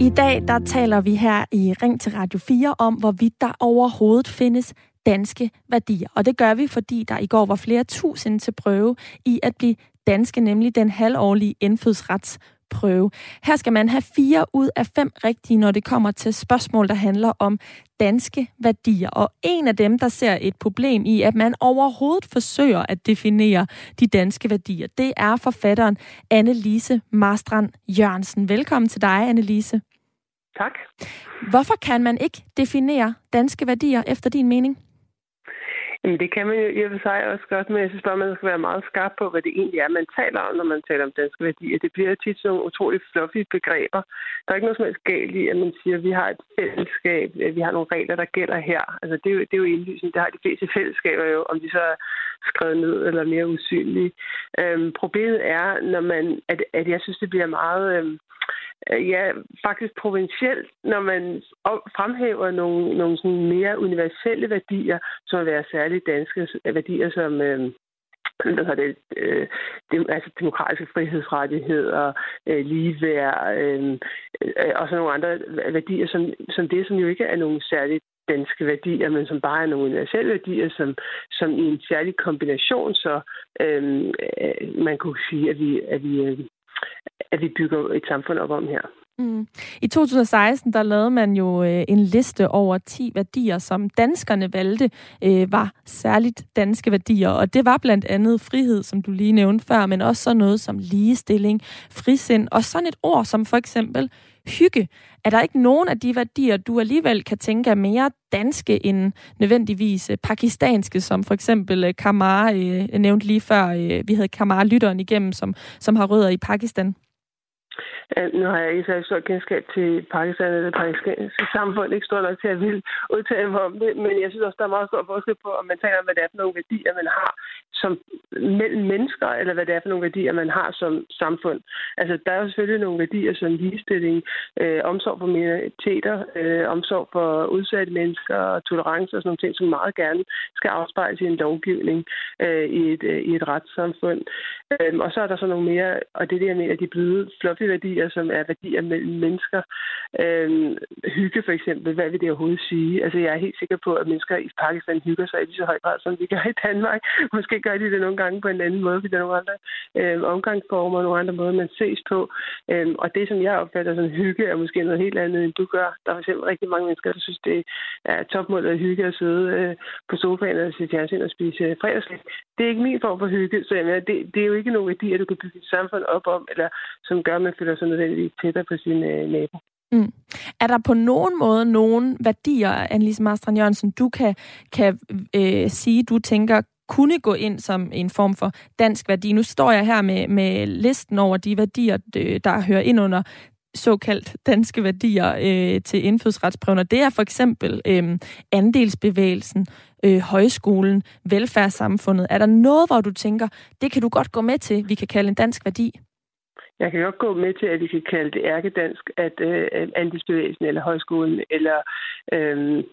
I dag, der taler vi her i Ring til Radio fire om, hvorvidt der overhovedet findes danske værdier. Og det gør vi, fordi der i går var flere tusind til prøve i at blive danske, nemlig den halvårlige indfødsretsprøve. Her skal man have fire ud af fem rigtige, når det kommer til spørgsmål, der handler om danske værdier. Og en af dem, der ser et problem i, at man overhovedet forsøger at definere de danske værdier, det er forfatteren Anne-Lise Marstrand Jørgensen. Velkommen til dig, Anne-Lise. Tak. Hvorfor kan man ikke definere danske værdier efter din mening? Jamen, det kan man jo i og for sig også godt, men jeg synes bare, man skal være meget skarp på, hvad det egentlig er, man taler om, når man taler om danske værdier. Det bliver tit sådan nogle utrolig fluffy begreber. Der er ikke noget som helst galt i, at man siger, at vi har et fællesskab, vi har nogle regler, der gælder her. Altså, det er jo, det er jo indlysende. Det har de fleste fællesskaber jo, om de så er skrevet ned eller mere usynlige. Øhm, problemet er, når man, at, at jeg synes, det bliver meget... Øhm, Ja, faktisk provincielt, når man fremhæver nogle, nogle sådan mere universelle værdier, som vil være særligt danske værdier, som øh, det, øh, dem, altså demokratiske frihedsrettigheder, øh, ligeværd øh, og så nogle andre værdier, som, som det, som jo ikke er nogle særligt danske værdier, men som bare er nogle universelle værdier, som, som i en særlig kombination, så øh, man kunne sige, at vi... At vi øh, at vi bygger et samfund op om her. Mm. I to tusind og seksten, der lavede man jo øh, en liste over ti værdier, som danskerne valgte øh, var særligt danske værdier. Og det var blandt andet frihed, som du lige nævnte før, men også sådan noget som ligestilling, frisind og sådan et ord som for eksempel hygge. Er der ikke nogen af de værdier, du alligevel kan tænke er mere danske end nødvendigvis pakistanske, som for eksempel Kamar øh, nævnte lige før. Øh, vi havde Kamar-lytteren igennem, som, som har rødder i Pakistan. Nu har jeg ikke særlig stort kendskab til Pakistan eller det pakistanske samfund, ikke stort nok til at ville udtale mig om det, men jeg synes også, der er meget stor forskel på, om man taler om, hvad det er for nogle værdier, man har som mellem mennesker, eller hvad det er for nogle værdier, man har som samfund. Altså, der er jo selvfølgelig nogle værdier som ligestilling, øh, omsorg for minoriteter, øh, omsorg for udsatte mennesker, tolerance og sådan nogle ting, som meget gerne skal afspejles i en lovgivning øh, i, et, øh, i et retssamfund. Øh, og så er der så nogle mere, og det er det, jeg mener, de bløde, fluffy værdier, som er værdier mellem mennesker. Øh, hygge for eksempel, hvad vil det overhovedet sige? Altså, jeg er helt sikker på, at mennesker i Pakistan hygger sig i lige så høj grad, som vi gør i Danmark. Måske gør de det nogle gange på en anden måde, fordi der er nogle andre øh, omgangsformer og nogle andre måder, man ses på. Øh, og det, som jeg opfatter som hygge, er måske noget helt andet, end du gør. Der er for eksempel rigtig mange mennesker, der synes, det er topmålet at hygge og sidde øh, på sofaen og se fjernsyn og spise øh, fredagslæg. Det er ikke min form for hygge, så jeg mener, det, det er jo ikke nogen værdier, du kan bygge et samfund op om, eller som gør, at man føler sig nødvendigvis tættere på sin øh, nabo. Mm. Er der på nogen måde nogen værdier, Anne-Lise Marstrand Jørgensen, du kan, kan øh, sige, du tænker, kunne gå ind som en form for dansk værdi? Nu står jeg her med, med listen over de værdier, der hører ind under såkaldt danske værdier øh, til indfødsretsprøven. Og det er for eksempel øh, andelsbevægelsen, øh, højskolen, velfærdssamfundet. Er der noget, hvor du tænker, det kan du godt gå med til, vi kan kalde en dansk værdi? Jeg kan godt gå med til, at vi kan kalde det ærkedansk, at øh, andelsbevægelsen eller højskolen, eller øh,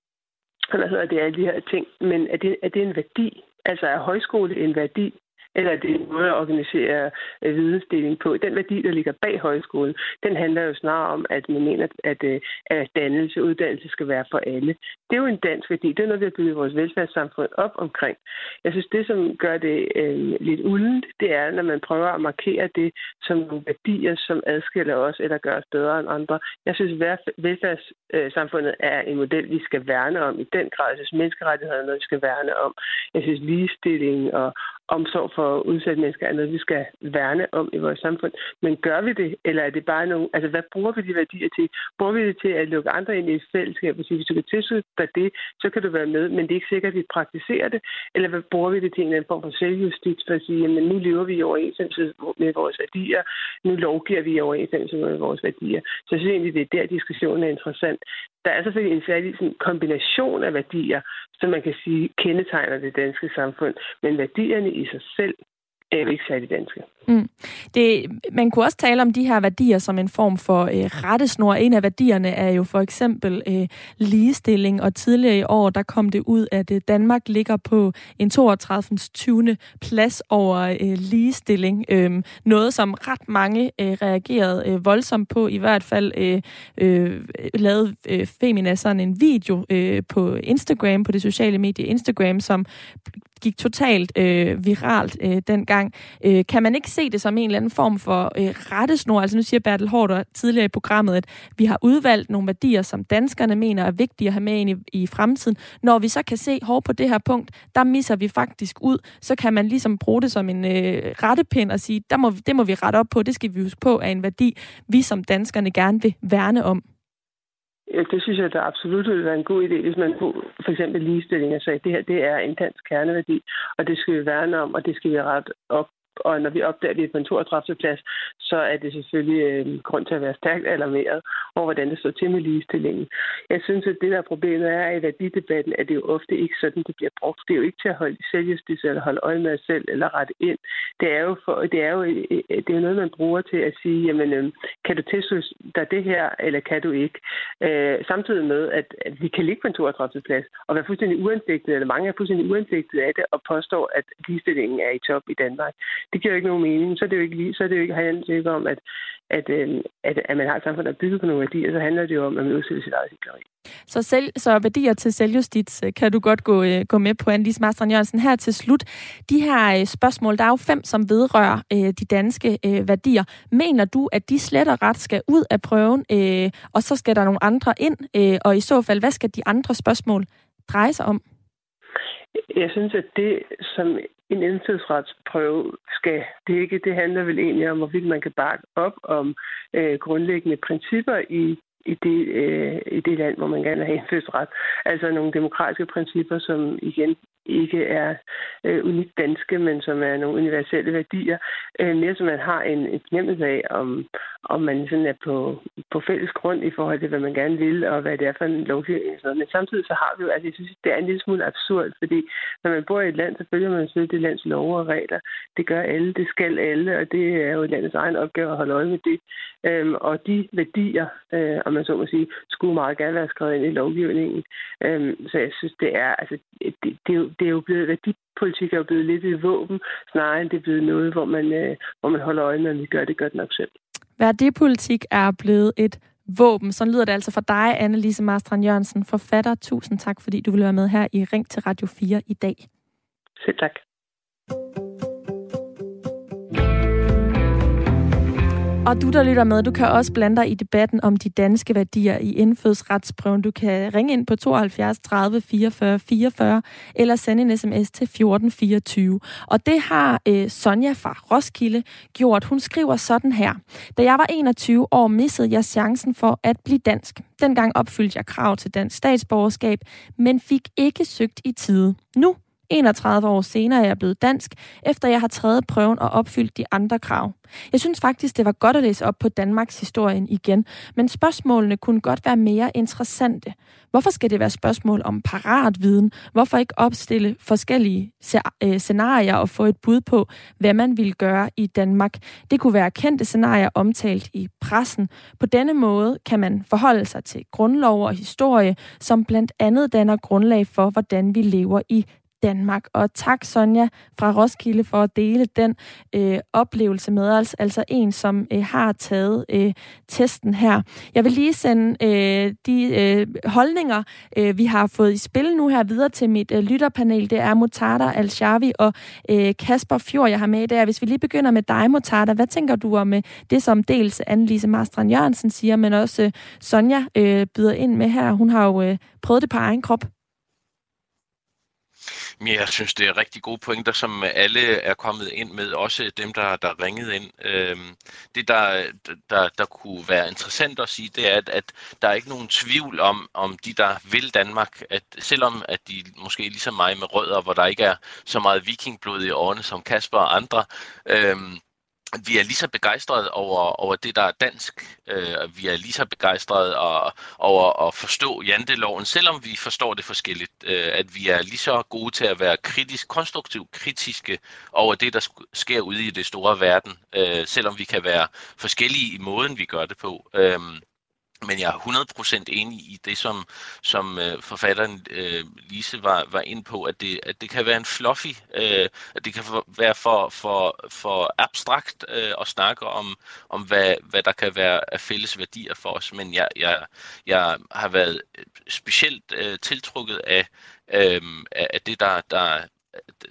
hvad hedder det, alle de her ting. Men er det, er det en værdi? Altså er højskole en værdi? Eller det er en måde at organisere vidensdeling på. Den værdi, der ligger bag højskolen, den handler jo snarere om, at man mener, at, at dannelse, uddannelse skal være for alle. Det er jo en dansk værdi. Det er noget, vi har bygget vores velfærdssamfund op omkring. Jeg synes, det, som gør det øh, lidt uldent, det er, når man prøver at markere det som nogle værdier, som adskiller os eller gør os bedre end andre. Jeg synes, at velfærdssamfundet er en model, vi skal værne om i den grad. Jeg synes, menneskerettigheder er noget, vi skal værne om. Jeg synes, ligestilling og omsorg for udsatte mennesker er noget, vi skal værne om i vores samfund. Men gør vi det, eller er det bare nogle... Altså, hvad bruger vi de værdier til? Bruger vi det til at lukke andre ind i et fællesskab og sige, hvis du kan tilslutte dig det, så kan du være med, men det er ikke sikkert, at vi praktiserer det. Eller hvad bruger vi det til en eller anden form for selvjustits for at sige, jamen nu lever vi i overensstemmelse med vores værdier, nu lovgiver vi i overensstemmelse med vores værdier. Så jeg synes egentlig, det er der, diskussionen er interessant. Der er selvfølgelig en særlig sådan, kombination af værdier, som man kan sige kendetegner det danske samfund, men værdierne i sig selv er jo ikke særlig danske. Mm. Det, man kunne også tale om de her værdier som en form for øh, rettesnor. En af værdierne er jo for eksempel øh, ligestilling, og tidligere i år, der kom det ud, at øh, Danmark ligger på en toogtredive tyvende plads over øh, ligestilling. Øh, noget, som ret mange øh, reagerede øh, voldsomt på, i hvert fald øh, øh, lavede øh, Femina sådan en video øh, på Instagram, på det sociale medie Instagram, som gik totalt øh, viralt øh, dengang. Øh, kan man ikke se det som en eller anden form for øh, rettesnor? Altså nu siger Bertel Haarder tidligere i programmet, at vi har udvalgt nogle værdier, som danskerne mener er vigtige at have med ind i, i fremtiden. Når vi så kan se, hov, på det her punkt, der misser vi faktisk ud, så kan man ligesom bruge det som en øh, rettepind og sige, der må, det må vi rette op på, det skal vi huske på, er en værdi, vi som danskerne gerne vil værne om. Ja, det synes jeg, der absolut ville være en god idé, hvis man kunne for eksempel ligestilling og sagde, det her det er en dansk kerneværdi, og det skal vi værne om, og det skal vi rette op. Og når vi opdager, at vi er på en toogtredive plads, så er det selvfølgelig øh, grund til at være stærkt alarmeret over, hvordan det står til med ligestillingen. Jeg synes, at det der problemet er, at i værdidebatten er det jo ofte ikke sådan, det bliver brugt. Det er jo ikke til at holde selvjustits eller holde øje med os selv eller rette ind. Det er jo, for, det er jo det er noget, man bruger til at sige, jamen, øh, kan du tilslutte dig det her, eller kan du ikke? Øh, samtidig med, at, at vi kan ligge på en toogtredive plads og være fuldstændig uanfægtet, eller mange er fuldstændig uanfægtet af det, og påstår, at ligestillingen er i top i Danmark. Det giver jo ikke nogen mening. Så er det jo ikke lige, så er det jo ikke handlet om, at, at, at, at man har et samfund, der er bygget på nogle værdier, så handler det jo om, at man udsætter sit eget sikkerhed. Så, selv, så værdier til selvjustits kan du godt gå, gå med på, Anne-Lise Marstrand Jørgensen. Her til slut, de her spørgsmål, der er jo fem, som vedrører øh, de danske øh, værdier. Mener du, at de slet og ret skal ud af prøven, øh, og så skal der nogle andre ind? Øh, og i så fald, hvad skal de andre spørgsmål dreje sig om? Jeg synes, at det, som en indfødsretsprøve skal dække, det handler vel egentlig om, hvorvidt man kan bakke op om øh, grundlæggende principper i I det, øh, i det land, hvor man gerne vil have indfødsret. Altså nogle demokratiske principper, som igen ikke er øh, unikt danske, men som er nogle universelle værdier. Øh, mere som man har en, en fornemmelse af, om, om man sådan er på, på fælles grund i forhold til, hvad man gerne vil, og hvad det er for en lovgivning. Og sådan noget. Men samtidig så har vi jo, altså jeg synes, det er en lille smule absurd, fordi når man bor i et land, så følger man selvfølgelig det lands lov og regler. Det gør alle, det skal alle, og det er jo landets egen opgave at holde øje med det. Øh, og de værdier, øh, om man så må sige, skulle meget gerne være skrevet ind i lovgivningen. Øhm, så jeg synes, det er, altså, det, det, er jo, det er jo blevet, værdipolitik er jo blevet lidt et våben, snarere end det er blevet noget, hvor man, øh, hvor man holder øjnene, og vi gør det godt nok selv. Værdipolitik er blevet et våben. Sådan lyder det altså fra dig, Anne-Lise Marstrand Jørgensen, forfatter. Tusind tak, fordi du ville være med her i Ring til Radio fire i dag. Selv tak. Og du, der lytter med, du kan også blande dig i debatten om de danske værdier i indfødsretsprøven. Du kan ringe ind på tooghalvfjerds tredive fireogfyrre fireogfyrre eller sende en sms til fjorten fireogtyve. Og det har øh, Sonja fra Roskilde gjort. Hun skriver sådan her. Da jeg var enogtyve år, missede jeg chancen for at blive dansk. Dengang opfyldte jeg krav til dansk statsborgerskab, men fik ikke søgt i tide. Nu enogtredive år senere er jeg blevet dansk, efter jeg har taget prøven og opfyldt de andre krav. Jeg synes faktisk, det var godt at læse op på Danmarks historien igen, men spørgsmålene kunne godt være mere interessante. Hvorfor skal det være spørgsmål om paratviden? Hvorfor ikke opstille forskellige scenarier og få et bud på, hvad man ville gøre i Danmark? Det kunne være kendte scenarier omtalt i pressen. På denne måde kan man forholde sig til grundlov og historie, som blandt andet danner grundlag for, hvordan vi lever i Danmark. Og tak, Sonja fra Roskilde, for at dele den øh, oplevelse med os. Altså en, som øh, har taget øh, testen her. Jeg vil lige sende øh, de øh, holdninger, øh, vi har fået i spil nu her, videre til mit øh, lytterpanel. Det er Mutada Al-Sharvi og øh, Kasper Fjord, jeg har med i dag. Hvis vi lige begynder med dig, Mutada, hvad tænker du om øh, det, som dels Anne-Lise Marstrand Jørgensen siger, men også øh, Sonja øh, byder ind med her? Hun har jo øh, prøvet det på egen krop. Jeg synes, det er rigtig gode pointer, som alle er kommet ind med, også dem, der, der ringede ind. Det, der, der, der kunne være interessant at sige, det er, at, at der er ikke nogen tvivl om, om de, der vil Danmark, at selvom at de måske ligesom mig med rødder, hvor der ikke er så meget vikingblod i årene som Kasper og andre, øhm, vi er lige så begejstrede over, over det, der er dansk. Øh, vi er lige så begejstrede over, over at forstå janteloven, selvom vi forstår det forskelligt. Øh, at vi er lige så gode til at være kritisk, konstruktivt kritiske over det, der sker ude i det store verden. Øh, selvom vi kan være forskellige i måden, vi gør det på. Øh, Men jeg er hundrede procent enig i det, som, som øh, forfatteren øh, Lise var, var ind på, at det, at det kan være en fluffy, øh, at det kan for, være for, for, for abstrakt øh, at snakke om, om hvad, hvad der kan være af fælles værdier for os. Men jeg, jeg, jeg har været specielt øh, tiltrukket af, øh, af det, der, der,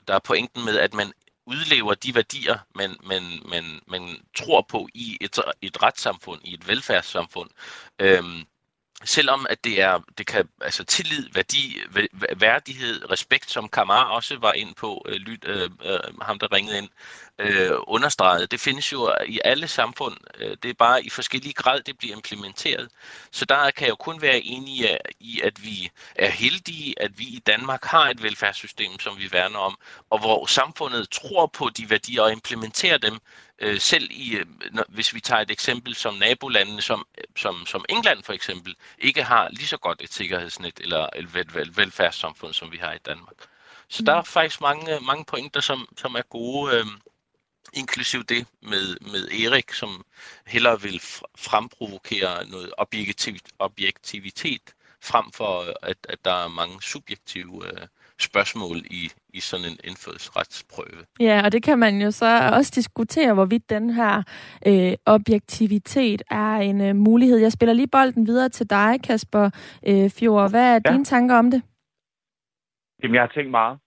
der er pointen med, at man udlever de værdier, man, man, man, man tror på i et, et retssamfund, i et velfærdssamfund. Øhm, selvom at det er, det kan, altså tillid, værdi, værdighed, respekt, som Kamar også var ind på, øh, lyt, øh, ham der ringede ind, øh, understregede, det findes jo i alle samfund. Øh, det er bare i forskellige grad, det bliver implementeret. Så der kan jeg jo kun være enige i, at vi er heldige, at vi i Danmark har et velfærdssystem, som vi værner om, og hvor samfundet tror på de værdier og implementerer dem. Selv i, hvis vi tager et eksempel som nabolandene, som, som, som England for eksempel, ikke har lige så godt et sikkerhedsnet eller et vel, vel, velfærdssamfund, som vi har i Danmark. Så mm. der er faktisk mange, mange pointer, som, som er gode, øh, inklusiv det med, med Erik, som hellere vil fremprovokere noget objektivt, objektivitet, frem for at, at der er mange subjektive øh, spørgsmål i, i sådan en indfødsretsprøve. Ja, og det kan man jo så også diskutere, hvorvidt den her øh, objektivitet er en øh, mulighed. Jeg spiller lige bolden videre til dig, Kasper øh, Fjord. Hvad er ja. dine tanker om det? Jamen, jeg har tænkt meget.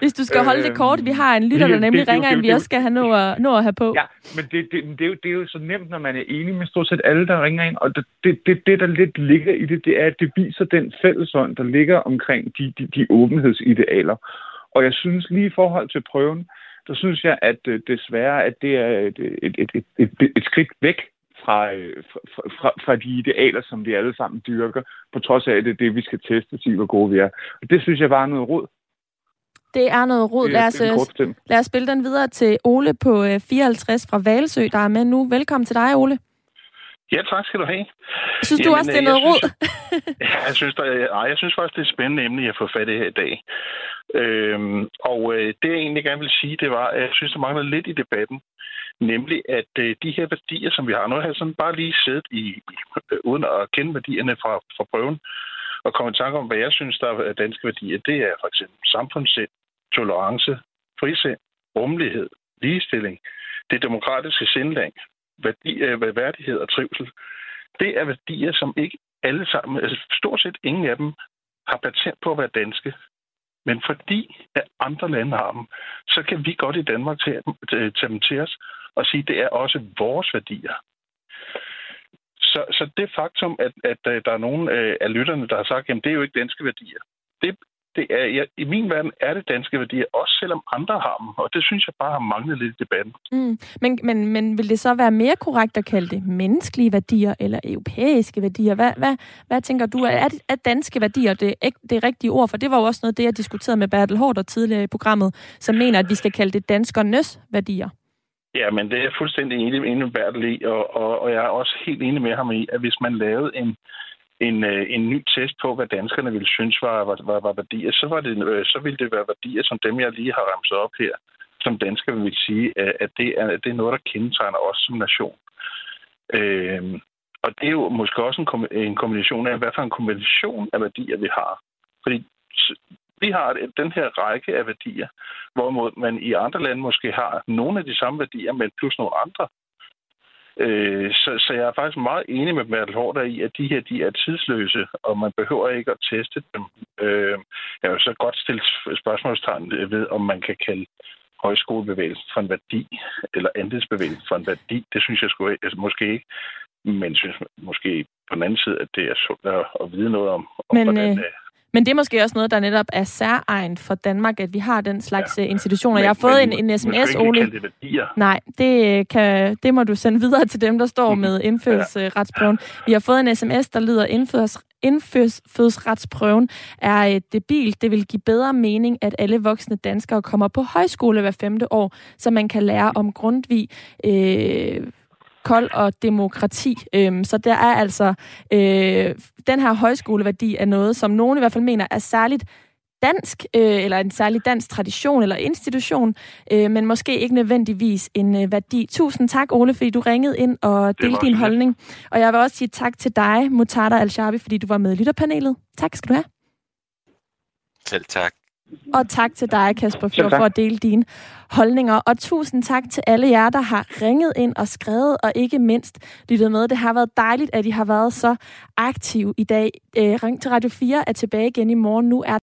Hvis du skal holde øh, det kort, vi har en lytter, der nemlig det, det, ringer ind, vi det, også skal have noget at, at have på. Ja, men det, det, det, er jo, det er jo så nemt, når man er enig med stort set alle, der ringer ind, og det, det, det, det der lidt ligger i det, det er, at det viser den fællesånd, der ligger omkring de, de, de åbenhedsidealer. Og jeg synes lige i forhold til prøven, der synes jeg, at øh, desværre, at det er et, et, et, et, et, et skridt væk fra, øh, fra, fra, fra de idealer, som vi alle sammen dyrker, på trods af, at det er det, vi skal teste, til hvor gode vi er. Og det synes jeg bare er noget rod. Det er noget rod. Lad os, lad os spille den videre til Ole på fireoghalvtreds fra Valsø, der er med nu. Velkommen til dig, Ole. Ja, tak skal du have. Synes Jamen, du også, det er noget rod? Ja, jeg synes, der, nej, jeg synes faktisk, det er et spændende emne, jeg får fat i her i dag. Øhm, og øh, det, jeg egentlig gerne vil sige, det var, at jeg synes, der mangler lidt i debatten. Nemlig, at øh, de her værdier, som vi har nu, har sådan bare lige siddet i, øh, uden at kende værdierne fra, fra prøven, og komme i tanke om, hvad jeg synes, der er danske værdier. Det er for eksempel samfundssind, tolerance, frisind, rummelighed, ligestilling, det demokratiske sindlag, værdi, værdighed og trivsel. Det er værdier, som ikke alle sammen, altså stort set ingen af dem, har patent på at være danske. Men fordi at andre lande har dem, så kan vi godt i Danmark tage dem, tage dem til os og sige, at det er også vores værdier. Så, så det faktum, at, at der er nogen af lytterne, der har sagt, jamen det er jo ikke danske værdier, det Det er, jeg, i min verden er det danske værdier, også selvom andre har dem, og det synes jeg bare har manglet lidt i debatten. Mm. Men, men, men vil det så være mere korrekt at kalde det menneskelige værdier eller europæiske værdier? Hvad, hvad, hvad tænker du? Er, er danske værdier det, det rigtige ord? For det var jo også noget, det jeg diskuterede med Bertel Haarder tidligere i programmet, som mener, at vi skal kalde det danskernes værdier. Ja, men det er jeg fuldstændig enig med Bertel i, og, og, og jeg er også helt enig med ham i, at hvis man lavede en En, en ny test på, hvad danskerne ville synes var, var, var værdier, så, var det, så ville det være værdier, som dem, jeg lige har ramset op her, som danskere vil sige, at det er, det er noget, der kendetegner os som nation. Øhm, og det er jo måske også en, en kombination af, hvad for en kombination af værdier vi har. Fordi vi har den her række af værdier, hvorimod man i andre lande måske har nogle af de samme værdier, men plus nogle andre. Så, så jeg er faktisk meget enig med Bertel Haarder i, at de her de er tidsløse, og man behøver ikke at teste dem. Øh, jeg vil så godt stille spørgsmålstegn ved, om man kan kalde højskolebevægelsen for en værdi, eller andelsbevægelsen for en værdi. Det synes jeg sgu, altså, måske ikke, men synes måske på den anden side, at det er sundt at vide noget om, om men, hvordan det er. Men det er måske også noget, der netop er særegent for Danmark, at vi har den slags ja. institutioner. Men, jeg har fået en, en sms, Ole. Det Nej, det, kan, det må du sende videre til dem, der står med indfødsretsprøven. Ja. Vi har fået en sms, der lyder, indføds, indfødsretsprøven er et debil. Det vil give bedre mening, at alle voksne danskere kommer på højskole hver femte år, så man kan lære om Grundtvig, øh, kold og demokrati. Så der er altså øh, den her højskoleværdi er noget, som nogen i hvert fald mener er særligt dansk, øh, eller en særlig dansk tradition eller institution, øh, men måske ikke nødvendigvis en øh, værdi. Tusind tak, Ole, fordi du ringede ind og delte din holdning. Og jeg vil også sige tak til dig, Mutada Al-Sharvi, fordi du var med i lytterpanelet. Tak skal du have. Selv tak. Og tak til dig, Kasper Fjord, for at dele dine holdninger. Og tusind tak til alle jer, der har ringet ind og skrevet, og ikke mindst lyttet med. Det har været dejligt, at I har været så aktive i dag. Ring til Radio fire er tilbage igen i morgen. Nu er